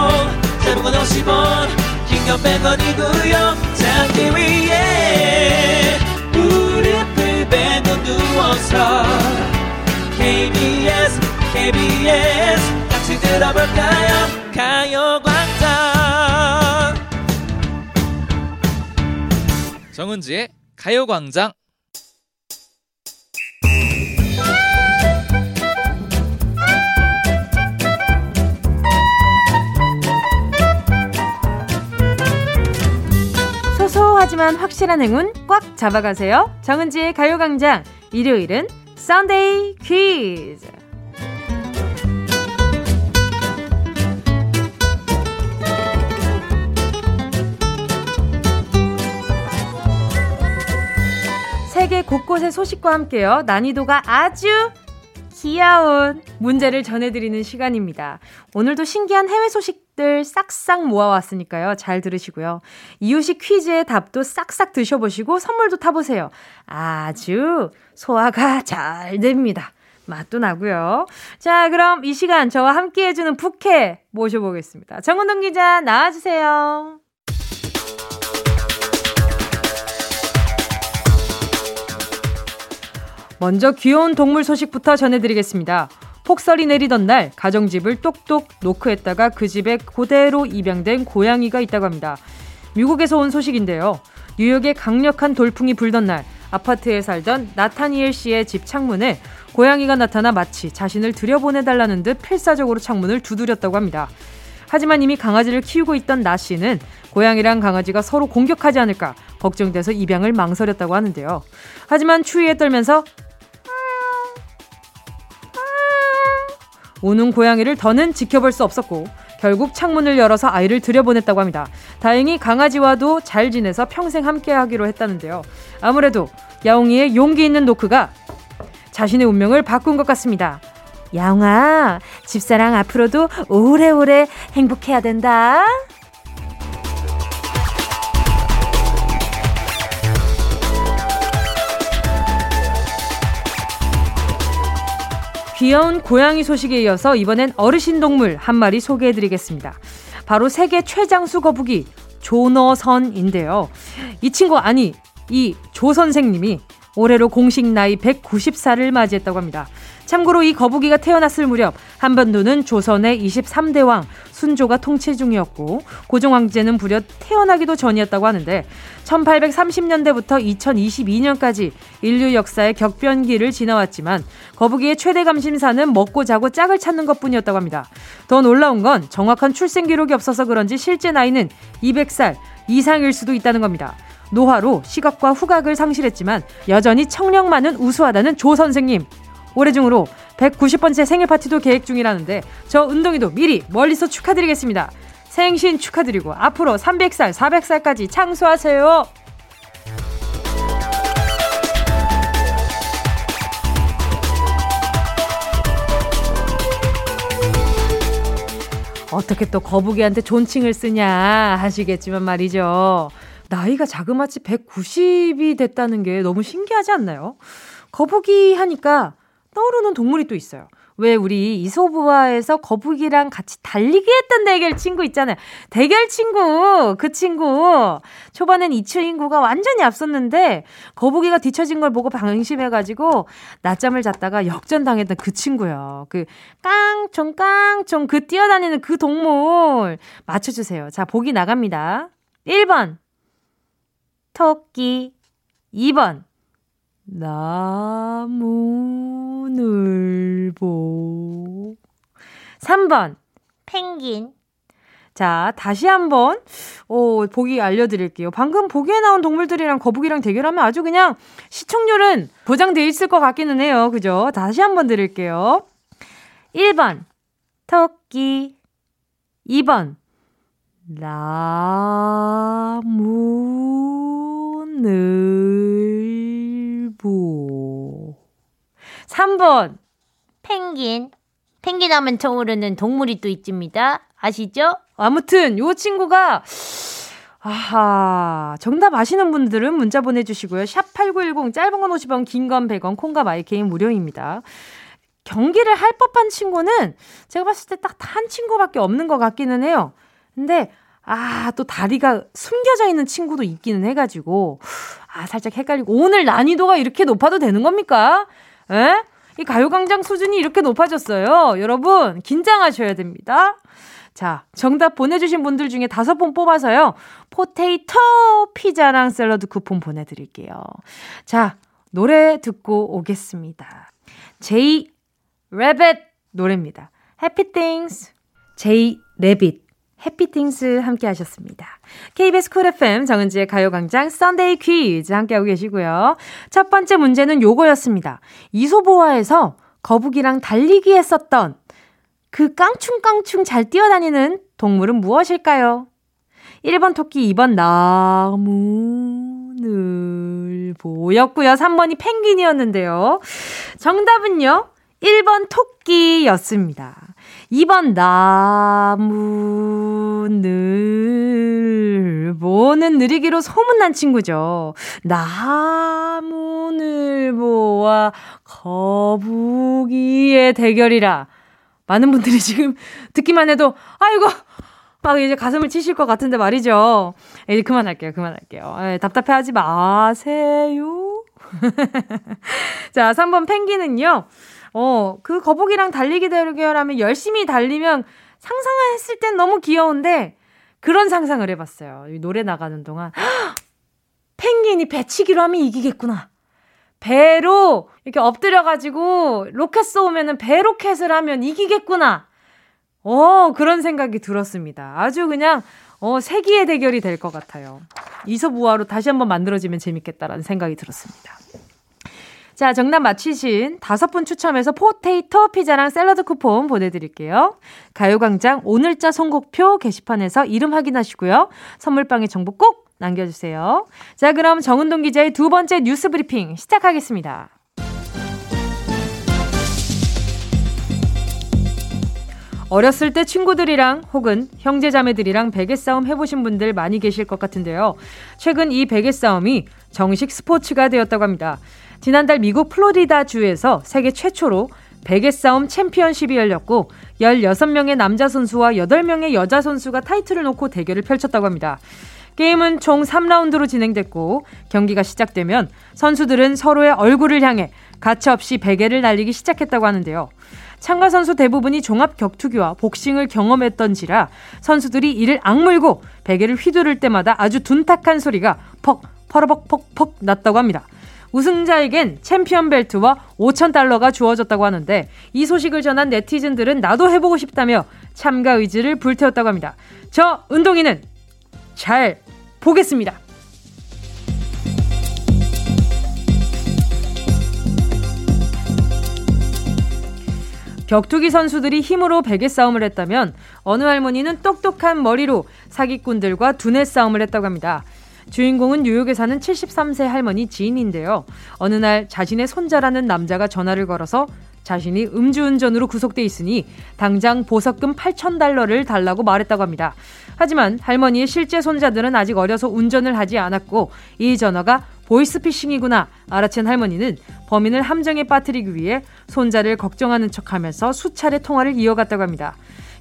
대목은 50원 긴건 100원이고요 잡기 위해 무릎을 베고 누워서 KBS 같이 들어볼까요 가요광장 정은지의 가요광장 소소하지만 확실한 행운 꽉 잡아가세요. 정은지의 가요광장 일요일은 썬데이 퀴즈. 세계 곳곳의 소식과 함께요. 난이도가 아주 귀여운 문제를 전해드리는 시간입니다. 오늘도 신기한 해외 소식들 싹싹 모아왔으니까요. 잘 들으시고요. 이유식 퀴즈의 답도 싹싹 드셔보시고 선물도 타보세요. 아주 소화가 잘 됩니다. 맛도 나고요. 자, 그럼 이 시간 저와 함께해주는 부캐 모셔보겠습니다. 정은동 기자 나와주세요. 먼저 귀여운 동물 소식부터 전해드리겠습니다. 폭설이 내리던 날 가정집을 똑똑 노크했다가 그 집에 그대로 입양된 고양이가 있다고 합니다. 미국에서 온 소식인데요. 뉴욕에 강력한 돌풍이 불던 날 아파트에 살던 나타니엘 씨의 집 창문에 고양이가 나타나 마치 자신을 들여보내달라는 듯 필사적으로 창문을 두드렸다고 합니다. 하지만 이미 강아지를 키우고 있던 나 씨는 고양이랑 강아지가 서로 공격하지 않을까 걱정돼서 입양을 망설였다고 하는데요. 하지만 추위에 떨면서 우는 고양이를 더는 지켜볼 수 없었고 결국 창문을 열어서 아이를 들여보냈다고 합니다. 다행히 강아지와도 잘 지내서 평생 함께하기로 했다는데요. 아무래도 야옹이의 용기 있는 노크가 자신의 운명을 바꾼 것 같습니다. 야옹아, 집사랑 앞으로도 오래오래 행복해야 된다. 귀여운 고양이 소식에 이어서 이번엔 어르신 동물 한 마리 소개해드리겠습니다. 바로 세계 최장수 거북이 조너선인데요. 이 친구 아니 이 조 선생님이 올해로 공식 나이 190살을 맞이했다고 합니다. 참고로 이 거북이가 태어났을 무렵 한반도는 조선의 23대 왕 순조가 통치 중이었고 고종황제는 무려 태어나기도 전이었다고 하는데 1830년대부터 2022년까지 인류 역사의 격변기를 지나왔지만 거북이의 최대 감심사는 먹고 자고 짝을 찾는 것뿐이었다고 합니다. 더 놀라운 건 정확한 출생 기록이 없어서 그런지 실제 나이는 200살 이상일 수도 있다는 겁니다. 노화로 시각과 후각을 상실했지만 여전히 청력만은 우수하다는 조 선생님. 올해 중으로 190번째 생일 파티도 계획 중이라는데 저 은동이도 미리 멀리서 축하드리겠습니다. 생신 축하드리고 앞으로 300살, 400살까지 창수하세요. 어떻게 또 거북이한테 존칭을 쓰냐 하시겠지만 말이죠. 나이가 자그마치 190이 됐다는 게 너무 신기하지 않나요? 거북이 하니까 떠오르는 동물이 또 있어요. 왜 우리 이소부화에서 거북이랑 같이 달리기 했던 대결 친구 있잖아요. 대결 친구, 그 친구. 초반엔 이 친구가 완전히 앞섰는데 거북이가 뒤처진 걸 보고 방심해가지고 낮잠을 잤다가 역전당했던 그 친구요. 그 깡총 깡총 그 뛰어다니는 그 동물 맞춰주세요. 자, 보기 나갑니다. 1번 토끼, 2번 나무늘보, 3번 펭귄. 자, 다시 한번 보기 알려드릴게요. 방금 보기에 나온 동물들이랑 거북이랑 대결하면 아주 그냥 시청률은 보장돼 있을 것 같기는 해요. 그죠? 다시 한번 드릴게요. 1번 토끼, 2번 나무늘보, 3번 펭귄. 펭귄 하면 떠오르는 동물이 또 있습니다. 아시죠? 아무튼 요 친구가 아하, 정답 아시는 분들은 문자 보내주시고요. 샵8910 짧은 건 50원, 긴 건 100원, 콩과 마이게임 무료입니다. 경기를 할 법한 친구는 제가 봤을 때 딱 한 친구밖에 없는 것 같기는 해요. 근데 또 다리가 숨겨져 있는 친구도 있기는 해가지고 살짝 헷갈리고. 오늘 난이도가 이렇게 높아도 되는 겁니까? 에? 이 가요광장 수준이 이렇게 높아졌어요. 여러분 긴장하셔야 됩니다. 자, 정답 보내주신 분들 중에 5분 뽑아서요, 포테이토 피자랑 샐러드 쿠폰 보내드릴게요. 자, 노래 듣고 오겠습니다. 제이 레빗 노래입니다. 해피 띵스. 제이 레빗 해피띵스 함께 하셨습니다. KBS 쿨FM 정은지의 가요광장 썬데이 퀴즈 함께하고 계시고요. 첫 번째 문제는 요거였습니다. 이소보아에서 거북이랑 달리기 했었던 그 깡충깡충 잘 뛰어다니는 동물은 무엇일까요? 1번 토끼, 2번 나무늘보였고요. 3번이 펭귄이었는데요. 정답은요, 1번 토끼였습니다. 2번 나무늘보는 느리기로 소문난 친구죠. 나무늘보와 거북이의 대결이라 많은 분들이 지금 듣기만 해도 아이고 막 이제 가슴을 치실 것 같은데 말이죠. 이제 그만할게요. 에이, 답답해하지 마세요. 자, 3번 펭귄은요, 그 거북이랑 달리기 대결하면 열심히 달리면 상상을 했을 땐 너무 귀여운데 그런 상상을 해봤어요. 이 노래 나가는 동안 펭귄이 배치기로 하면 이기겠구나. 배로 이렇게 엎드려가지고 로켓 쏘면은 배로켓을 하면 이기겠구나. 그런 생각이 들었습니다. 아주 그냥 세기의 대결이 될 것 같아요. 이소부화로 다시 한번 만들어지면 재밌겠다라는 생각이 들었습니다. 자, 정답 맞히신 5분 추첨해서 포테이토 피자랑 샐러드 쿠폰 보내드릴게요. 가요광장 오늘자 선곡표 게시판에서 이름 확인하시고요. 선물방에 정보 꼭 남겨주세요. 자, 그럼 정은동 기자의 두 번째 뉴스 브리핑 시작하겠습니다. 어렸을 때 친구들이랑 혹은 형제자매들이랑 베개싸움 해보신 분들 많이 계실 것 같은데요. 최근 이 베개싸움이 정식 스포츠가 되었다고 합니다. 지난달 미국 플로리다주에서 세계 최초로 베개싸움 챔피언십이 열렸고 16명의 남자 선수와 8명의 여자 선수가 타이틀을 놓고 대결을 펼쳤다고 합니다. 게임은 총 3라운드로 진행됐고 경기가 시작되면 선수들은 서로의 얼굴을 향해 가차없이 베개를 날리기 시작했다고 하는데요. 참가 선수 대부분이 종합 격투기와 복싱을 경험했던지라 선수들이 이를 악물고 베개를 휘두를 때마다 아주 둔탁한 소리가 퍽, 퍼러벅, 퍽, 퍽 났다고 합니다. 우승자에겐 챔피언 벨트와 $5,000가 주어졌다고 하는데 이 소식을 전한 네티즌들은 나도 해보고 싶다며 참가 의지를 불태웠다고 합니다. 저 은동이는 잘 보겠습니다. 격투기 선수들이 힘으로 베개 싸움을 했다면 어느 할머니는 똑똑한 머리로 사기꾼들과 두뇌 싸움을 했다고 합니다. 주인공은 뉴욕에 사는 73세 할머니 지인인데요. 어느 날 자신의 손자라는 남자가 전화를 걸어서 자신이 음주운전으로 구속돼 있으니 당장 보석금 $8,000를 달라고 말했다고 합니다. 하지만 할머니의 실제 손자들은 아직 어려서 운전을 하지 않았고 이 전화가 보이스피싱이구나 알아챈 할머니는 범인을 함정에 빠뜨리기 위해 손자를 걱정하는 척하면서 수차례 통화를 이어갔다고 합니다.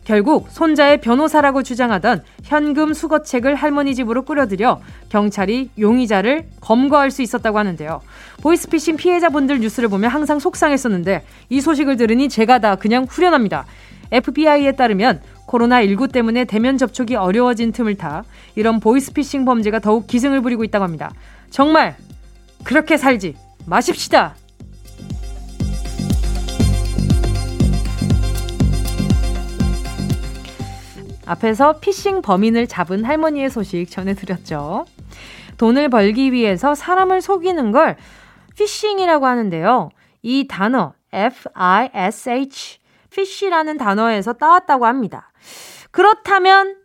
결국 손자의 변호사라고 주장하던 현금 수거책을 할머니 집으로 끌어들여 경찰이 용의자를 검거할 수 있었다고 하는데요. 보이스피싱 피해자분들 뉴스를 보면 항상 속상했었는데 이 소식을 들으니 제가 다 그냥 후련합니다. FBI에 따르면 코로나19 때문에 대면 접촉이 어려워진 틈을 타 이런 보이스피싱 범죄가 더욱 기승을 부리고 있다고 합니다. 정말 그렇게 살지 마십시다. 앞에서 피싱 범인을 잡은 할머니의 소식 전해드렸죠. 돈을 벌기 위해서 사람을 속이는 걸 피싱이라고 하는데요. 이 단어 F-I-S-H, 피쉬라는 단어에서 따왔다고 합니다. 그렇다면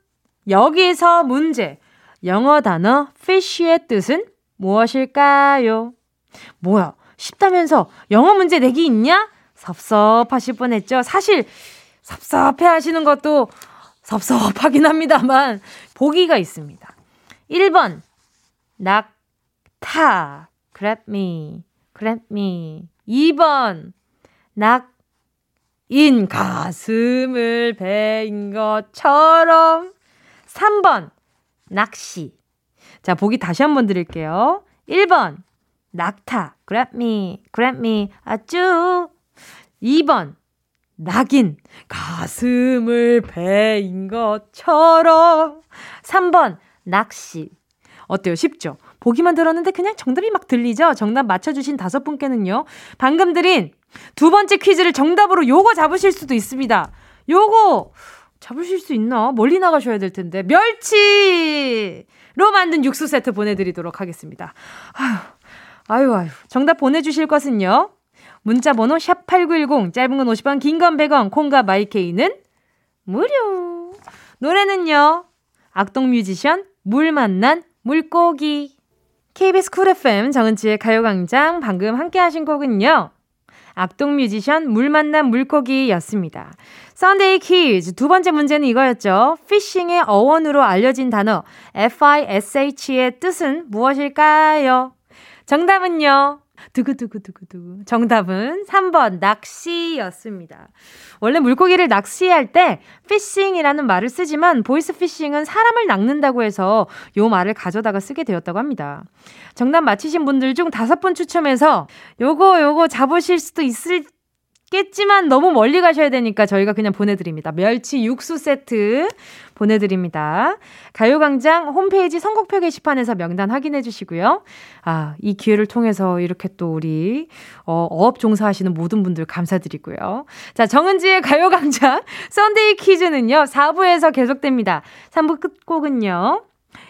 여기서 문제, 영어 단어 fish의 뜻은 무엇일까요? 뭐야, 쉽다면서 영어 문제 내기 있냐? 섭섭하실 뻔했죠. 사실 섭섭해하시는 것도 섭섭하긴 합니다만 보기가 있습니다. 1번 낙타 grab me 2번 낙인 가슴을 베인 것처럼 3번 낚시. 자, 보기 다시 한번 드릴게요. 1번 낙타 grab me 아쭈. 2번 낙인 가슴을 베인 것처럼 3번 낚시. 어때요? 쉽죠? 보기만 들었는데 그냥 정답이 막 들리죠? 정답 맞춰주신 5분께는요, 방금 드린 두 번째 퀴즈를 정답으로 요거 잡으실 수도 있습니다. 요거 잡으실 수 있나? 멀리 나가셔야 될 텐데. 멸치로 만든 육수 세트 보내드리도록 하겠습니다. 아유. 정답 보내주실 것은요, 문자번호 샵8910, 짧은 건 50원, 긴 건 100원, 콩과 마이케이는 무료. 노래는요, 악동뮤지션 물 만난 물고기. KBS 쿨 FM 정은지의 가요광장, 방금 함께 하신 곡은요, 악동뮤지션 물 만난 물고기였습니다. 썬데이 퀴즈 두 번째 문제는 이거였죠. 피싱의 어원으로 알려진 단어 FISH의 뜻은 무엇일까요? 정답은요, 두구두구두구두구. 정답은 3번 낚시였습니다. 원래 물고기를 낚시할 때 피싱이라는 말을 쓰지만 보이스피싱은 사람을 낚는다고 해서 요 말을 가져다가 쓰게 되었다고 합니다. 정답 맞히신 분들 중 5분 추첨해서 요거 잡으실 수도 있겠지만 너무 멀리 가셔야 되니까 저희가 그냥 보내드립니다. 멸치 육수 세트 보내드립니다. 가요광장 홈페이지 선곡표 게시판에서 명단 확인해 주시고요. 이 기회를 통해서 이렇게 또 우리 어업 종사하시는 모든 분들 감사드리고요. 자, 정은지의 가요광장 썬데이 퀴즈는요, 4부에서 계속됩니다. 3부 끝곡은요,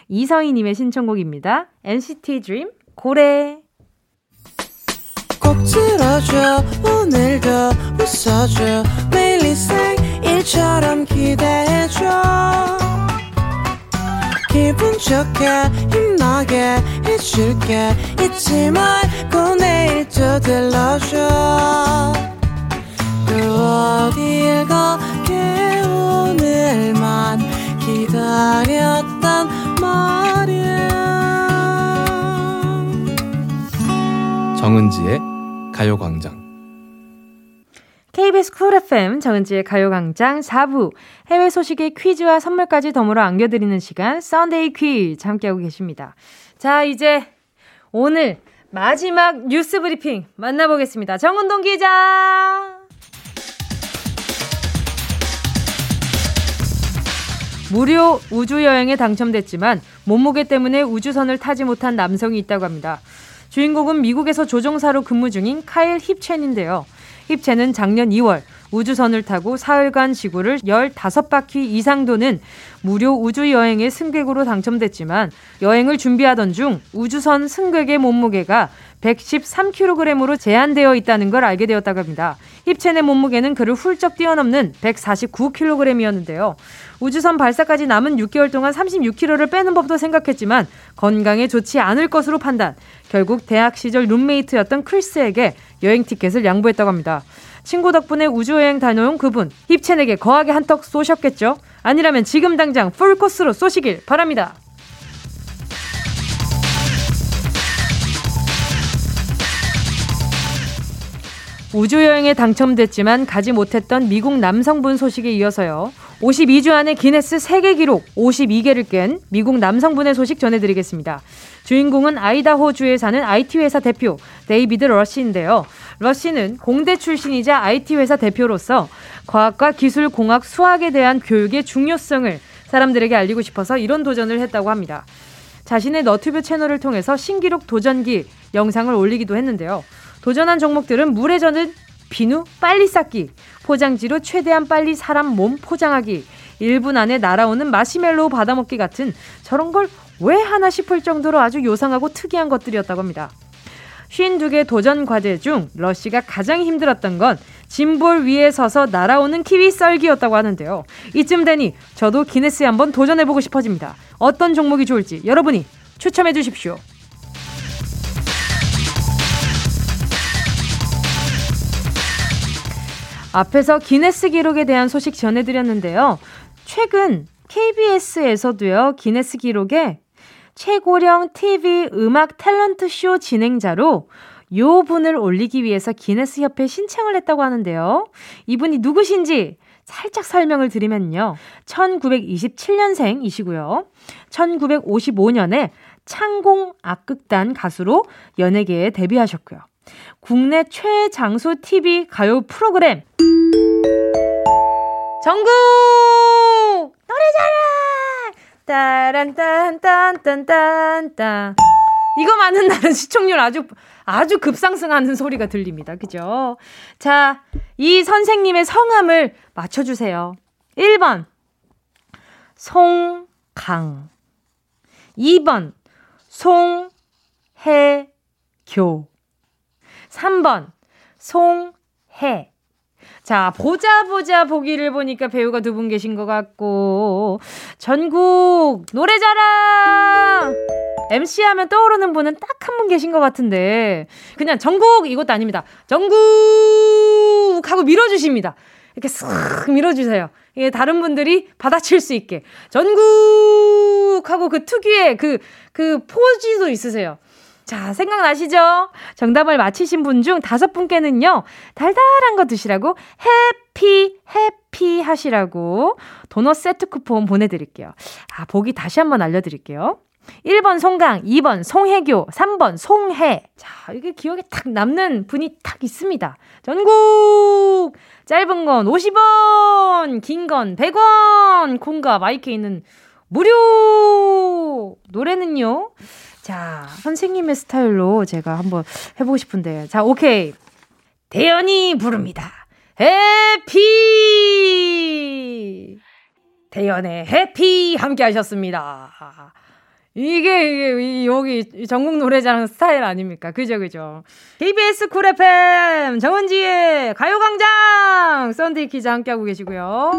이서희님의 신청곡입니다. NCT DREAM 고래. 꼭 들어줘, 오늘도 웃어줘, 매일 일상일처럼 기대해줘. 기분 좋게 힘나게 해줄게. 잊지 말고 내일 또 들러줘. 또 어딜 가게 오늘만 기다렸단 말이야. 정은지의 가요광장. KBS 쿨 FM 정은지의 가요광장 4부, 해외 소식의 퀴즈와 선물까지 덤으로 안겨드리는 시간 썬데이 퀴즈 함께하고 계십니다. 자, 이제 오늘 마지막 뉴스 브리핑 만나보겠습니다. 정은동 기자. 무료 우주여행에 당첨됐지만 몸무게 때문에 우주선을 타지 못한 남성이 있다고 합니다. 주인공은 미국에서 조종사로 근무 중인 카일 힙첸인데요. 힙첸은 작년 2월 우주선을 타고 사흘간 지구를 15바퀴 이상 도는 무료 우주여행의 승객으로 당첨됐지만 여행을 준비하던 중 우주선 승객의 몸무게가 113kg으로 제한되어 있다는 걸 알게 되었다고 합니다. 힙첸의 몸무게는 그를 훌쩍 뛰어넘는 149kg이었는데요. 우주선 발사까지 남은 6개월 동안 36kg를 빼는 법도 생각했지만 건강에 좋지 않을 것으로 판단. 결국 대학 시절 룸메이트였던 크리스에게 여행 티켓을 양보했다고 합니다. 친구 덕분에 우주여행 다녀온 그분, 힙첸에게 거하게 한턱 쏘셨겠죠? 아니라면 지금 당장 풀코스로 쏘시길 바랍니다. 우주여행에 당첨됐지만 가지 못했던 미국 남성분 소식에 이어서요. 52주 안에 기네스 세계 기록 52개를 깬 미국 남성분의 소식 전해드리겠습니다. 주인공은 아이다호주에 사는 IT 회사 대표 데이비드 러시인데요. 러시는 공대 출신이자 IT 회사 대표로서 과학과 기술, 공학, 수학에 대한 교육의 중요성을 사람들에게 알리고 싶어서 이런 도전을 했다고 합니다. 자신의 너튜브 채널을 통해서 신기록 도전기 영상을 올리기도 했는데요. 도전한 종목들은 물에 젖은 비누 빨리 쌓기, 포장지로 최대한 빨리 사람 몸 포장하기, 1분 안에 날아오는 마시멜로우 받아먹기 같은 저런 걸 왜 하나 싶을 정도로 아주 요상하고 특이한 것들이었다고 합니다. 52개 도전 과제 중 러시가 가장 힘들었던 건 짐볼 위에 서서 날아오는 키위 썰기였다고 하는데요. 이쯤 되니 저도 기네스에 한번 도전해보고 싶어집니다. 어떤 종목이 좋을지 여러분이 추첨해 주십시오. 앞에서 기네스 기록에 대한 소식 전해드렸는데요. 최근 KBS에서도요. 기네스 기록에 최고령 TV 음악 탤런트 쇼 진행자로 요 분을 올리기 위해서 기네스 협회에 신청을 했다고 하는데요. 이분이 누구신지 살짝 설명을 드리면요. 1927년생이시고요. 1955년에 창공 악극단 가수로 연예계에 데뷔하셨고요. 국내 최장수 TV 가요 프로그램 전국 노래자랑 따란딴딴딴딴딴 이거 많은 날은 시청률 아주 급상승하는 소리가 들립니다. 그죠? 자, 이 선생님의 성함을 맞춰주세요. 1번 송강, 2번 송해교, 3번 송해. 자, 보자 보기를 보니까 배우가 두 분 계신 것 같고, 전국 노래자랑 MC 하면 떠오르는 분은 딱 한 분 계신 것 같은데, 그냥 전국 이것도 아닙니다. 전국 하고 밀어주십니다. 이렇게 쓱 밀어주세요. 예, 다른 분들이 받아칠 수 있게 전국 하고 그 특유의 그 포즈도 있으세요. 자, 생각나시죠? 정답을 맞히신 분 중 5분께는요. 달달한 거 드시라고 해피 하시라고 도넛 세트 쿠폰 보내드릴게요. 아, 보기 다시 한번 알려드릴게요. 1번 송강, 2번 송혜교, 3번 송해. 자, 이게 기억에 딱 남는 분이 딱 있습니다. 전국! 짧은 건 50원, 긴 건 100원, 콩과 마이케이는 무료! 노래는요. 자, 선생님의 스타일로 제가 한번 해보고 싶은데. 자, 오케이. 대현이 부릅니다. 해피! 대현의 해피 함께 하셨습니다. 이게 여기 전국 노래자랑 스타일 아닙니까? 그죠. KBS 쿨 FM 정은지의 가요광장 썬데이 퀴즈 함께하고 계시고요.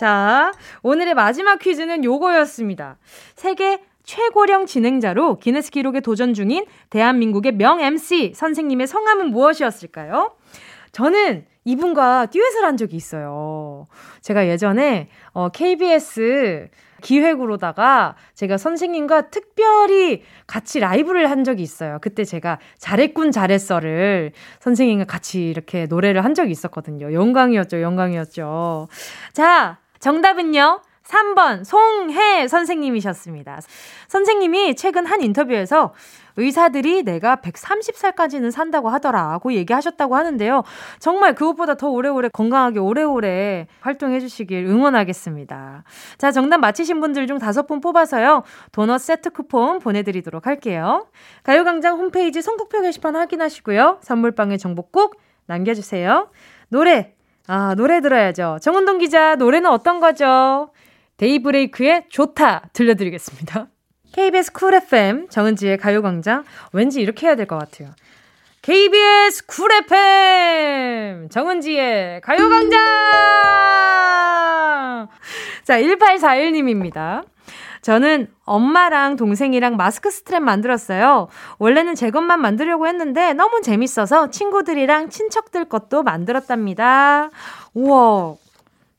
자, 오늘의 마지막 퀴즈는 요거였습니다. 세계 최고령 진행자로 기네스 기록에 도전 중인 대한민국의 명 MC 선생님의 성함은 무엇이었을까요? 저는 이분과 듀엣을 한 적이 있어요. 제가 예전에 KBS 기획으로다가 제가 선생님과 특별히 같이 라이브를 한 적이 있어요. 그때 제가 잘했군 잘했어를 선생님과 같이 이렇게 노래를 한 적이 있었거든요. 영광이었죠. 자, 정답은요. 3번 송해 선생님이셨습니다. 선생님이 최근 한 인터뷰에서 의사들이 내가 130살까지는 산다고 하더라고 얘기하셨다고 하는데요. 정말 그것보다 더 오래오래 건강하게 오래오래 활동해 주시길 응원하겠습니다. 자, 정답 맞히신 분들 중 5분 뽑아서요. 도넛 세트 쿠폰 보내드리도록 할게요. 가요광장 홈페이지 선곡표 게시판 확인하시고요. 선물방에 정보 꼭 남겨주세요. 노래 들어야죠. 정은동 기자, 노래는 어떤 거죠? 데이브레이크의 좋다 들려드리겠습니다. KBS 쿨 FM 정은지의 가요광장. 왠지 이렇게 해야 될 것 같아요. KBS 쿨 FM 정은지의 가요광장. 자, 1841님입니다. 저는 엄마랑 동생이랑 마스크 스트랩 만들었어요. 원래는 제 것만 만들려고 했는데 너무 재밌어서 친구들이랑 친척들 것도 만들었답니다. 우와,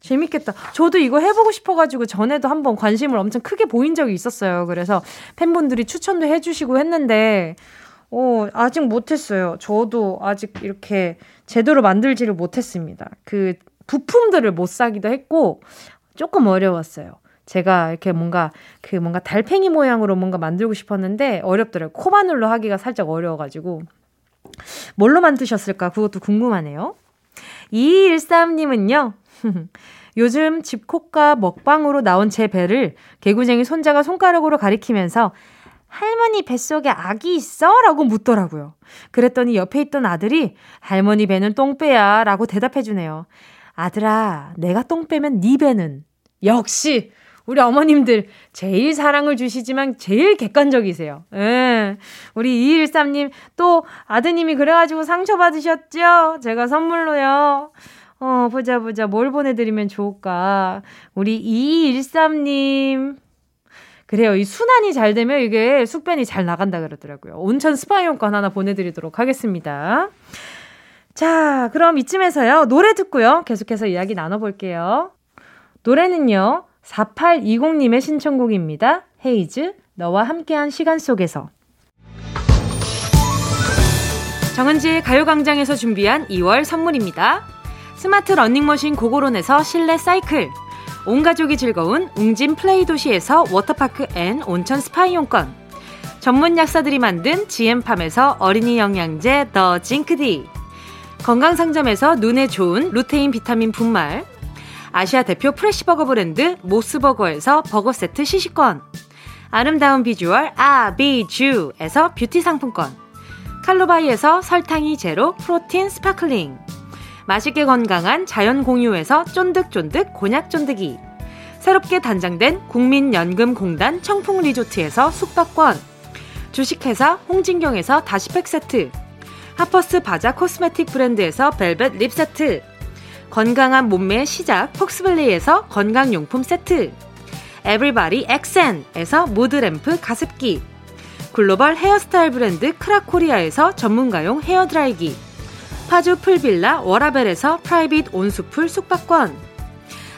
재밌겠다. 저도 이거 해보고 싶어가지고 전에도 한번 관심을 엄청 크게 보인 적이 있었어요. 그래서 팬분들이 추천도 해주시고 했는데 아직 못했어요. 저도 아직 이렇게 제대로 만들지를 못했습니다. 그 부품들을 못 사기도 했고 조금 어려웠어요. 제가 이렇게 뭔가 달팽이 모양으로 뭔가 만들고 싶었는데 어렵더라고요. 코바늘로 하기가 살짝 어려워가지고. 뭘로 만드셨을까? 그것도 궁금하네요. 2213님은요. 요즘 집콕과 먹방으로 나온 제 배를 개구쟁이 손자가 손가락으로 가리키면서 할머니 뱃속에 아기 있어? 라고 묻더라고요. 그랬더니 옆에 있던 아들이 할머니 배는 똥배야 라고 대답해주네요. 아들아, 내가 똥배면 네 배는? 역시 우리 어머님들 제일 사랑을 주시지만 제일 객관적이세요. 예. 우리 2213님 또 아드님이 그래가지고 상처받으셨죠? 제가 선물로요. 보자. 뭘 보내드리면 좋을까? 우리 2213님. 그래요. 이 순환이 잘 되면 이게 숙변이 잘 나간다 그러더라고요. 온천 스파이용권 하나 보내드리도록 하겠습니다. 자, 그럼 이쯤에서요. 노래 듣고요. 계속해서 이야기 나눠볼게요. 노래는요. 4820님의 신청곡입니다. 헤이즈, 너와 함께한 시간 속에서. 정은지의 가요광장에서 준비한 2월 선물입니다. 스마트 러닝머신 고고론에서 실내 사이클, 온 가족이 즐거운 웅진 플레이 도시에서 워터파크 앤 온천 스파이용권, 전문 약사들이 만든 GM팜에서 어린이 영양제 더 징크디, 건강상점에서 눈에 좋은 루테인 비타민 분말, 아시아 대표 프레시버거 브랜드 모스버거에서 버거세트 시식권, 아름다운 비주얼 아비쥬에서 뷰티 상품권, 칼로바이에서 설탕이 제로 프로틴 스파클링, 맛있게 건강한 자연공유에서 쫀득쫀득 곤약쫀득이, 새롭게 단장된 국민연금공단 청풍리조트에서 숙박권, 주식회사 홍진경에서 다시팩 세트, 하퍼스 바자 코스메틱 브랜드에서 벨벳 립 세트, 건강한 몸매의 시작 폭스밸리에서 건강용품 세트, 에브리바디 엑센에서 모드램프 가습기, 글로벌 헤어스타일 브랜드 크라코리아에서 전문가용 헤어드라이기, 파주 풀빌라 워라벨에서 프라이빗 온수풀 숙박권,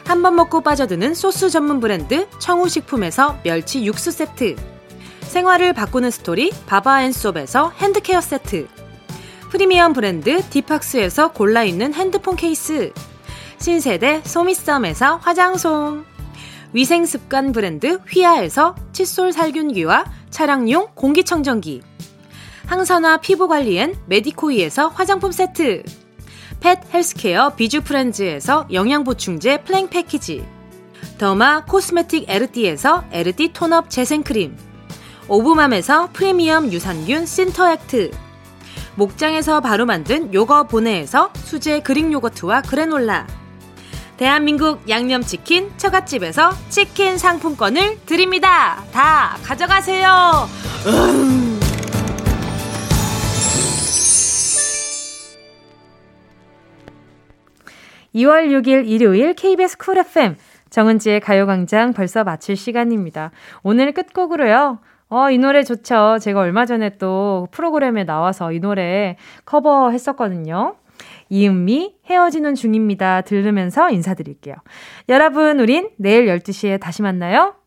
한 번 먹고 빠져드는 소스 전문 브랜드 청우식품에서 멸치 육수 세트, 생활을 바꾸는 스토리 바바앤솝에서 핸드케어 세트, 프리미엄 브랜드 디팍스에서 골라입는 핸드폰 케이스, 신세대 소미썸에서 화장솜, 위생습관 브랜드 휘하에서 칫솔 살균기와 차량용 공기청정기, 항산화 피부관리엔 메디코이에서 화장품 세트, 펫 헬스케어 비주프렌즈에서 영양보충제 플랭 패키지, 더마 코스메틱 에르띠에서 에르띠 톤업 재생크림, 오브맘에서 프리미엄 유산균 신터액트, 목장에서 바로 만든 요거 보내에서 수제 그릭 요거트와 그래놀라, 대한민국 양념치킨 처갓집에서 치킨 상품권을 드립니다. 다 가져가세요. 2월 6일 일요일 KBS 쿨FM 정은지의 가요광장 벌써 마칠 시간입니다. 오늘 끝곡으로요. 이 노래 좋죠. 제가 얼마 전에 또 프로그램에 나와서 이 노래 커버했었거든요. 이은미, 헤어지는 중입니다. 들으면서 인사드릴게요. 여러분, 우린 내일 12시에 다시 만나요.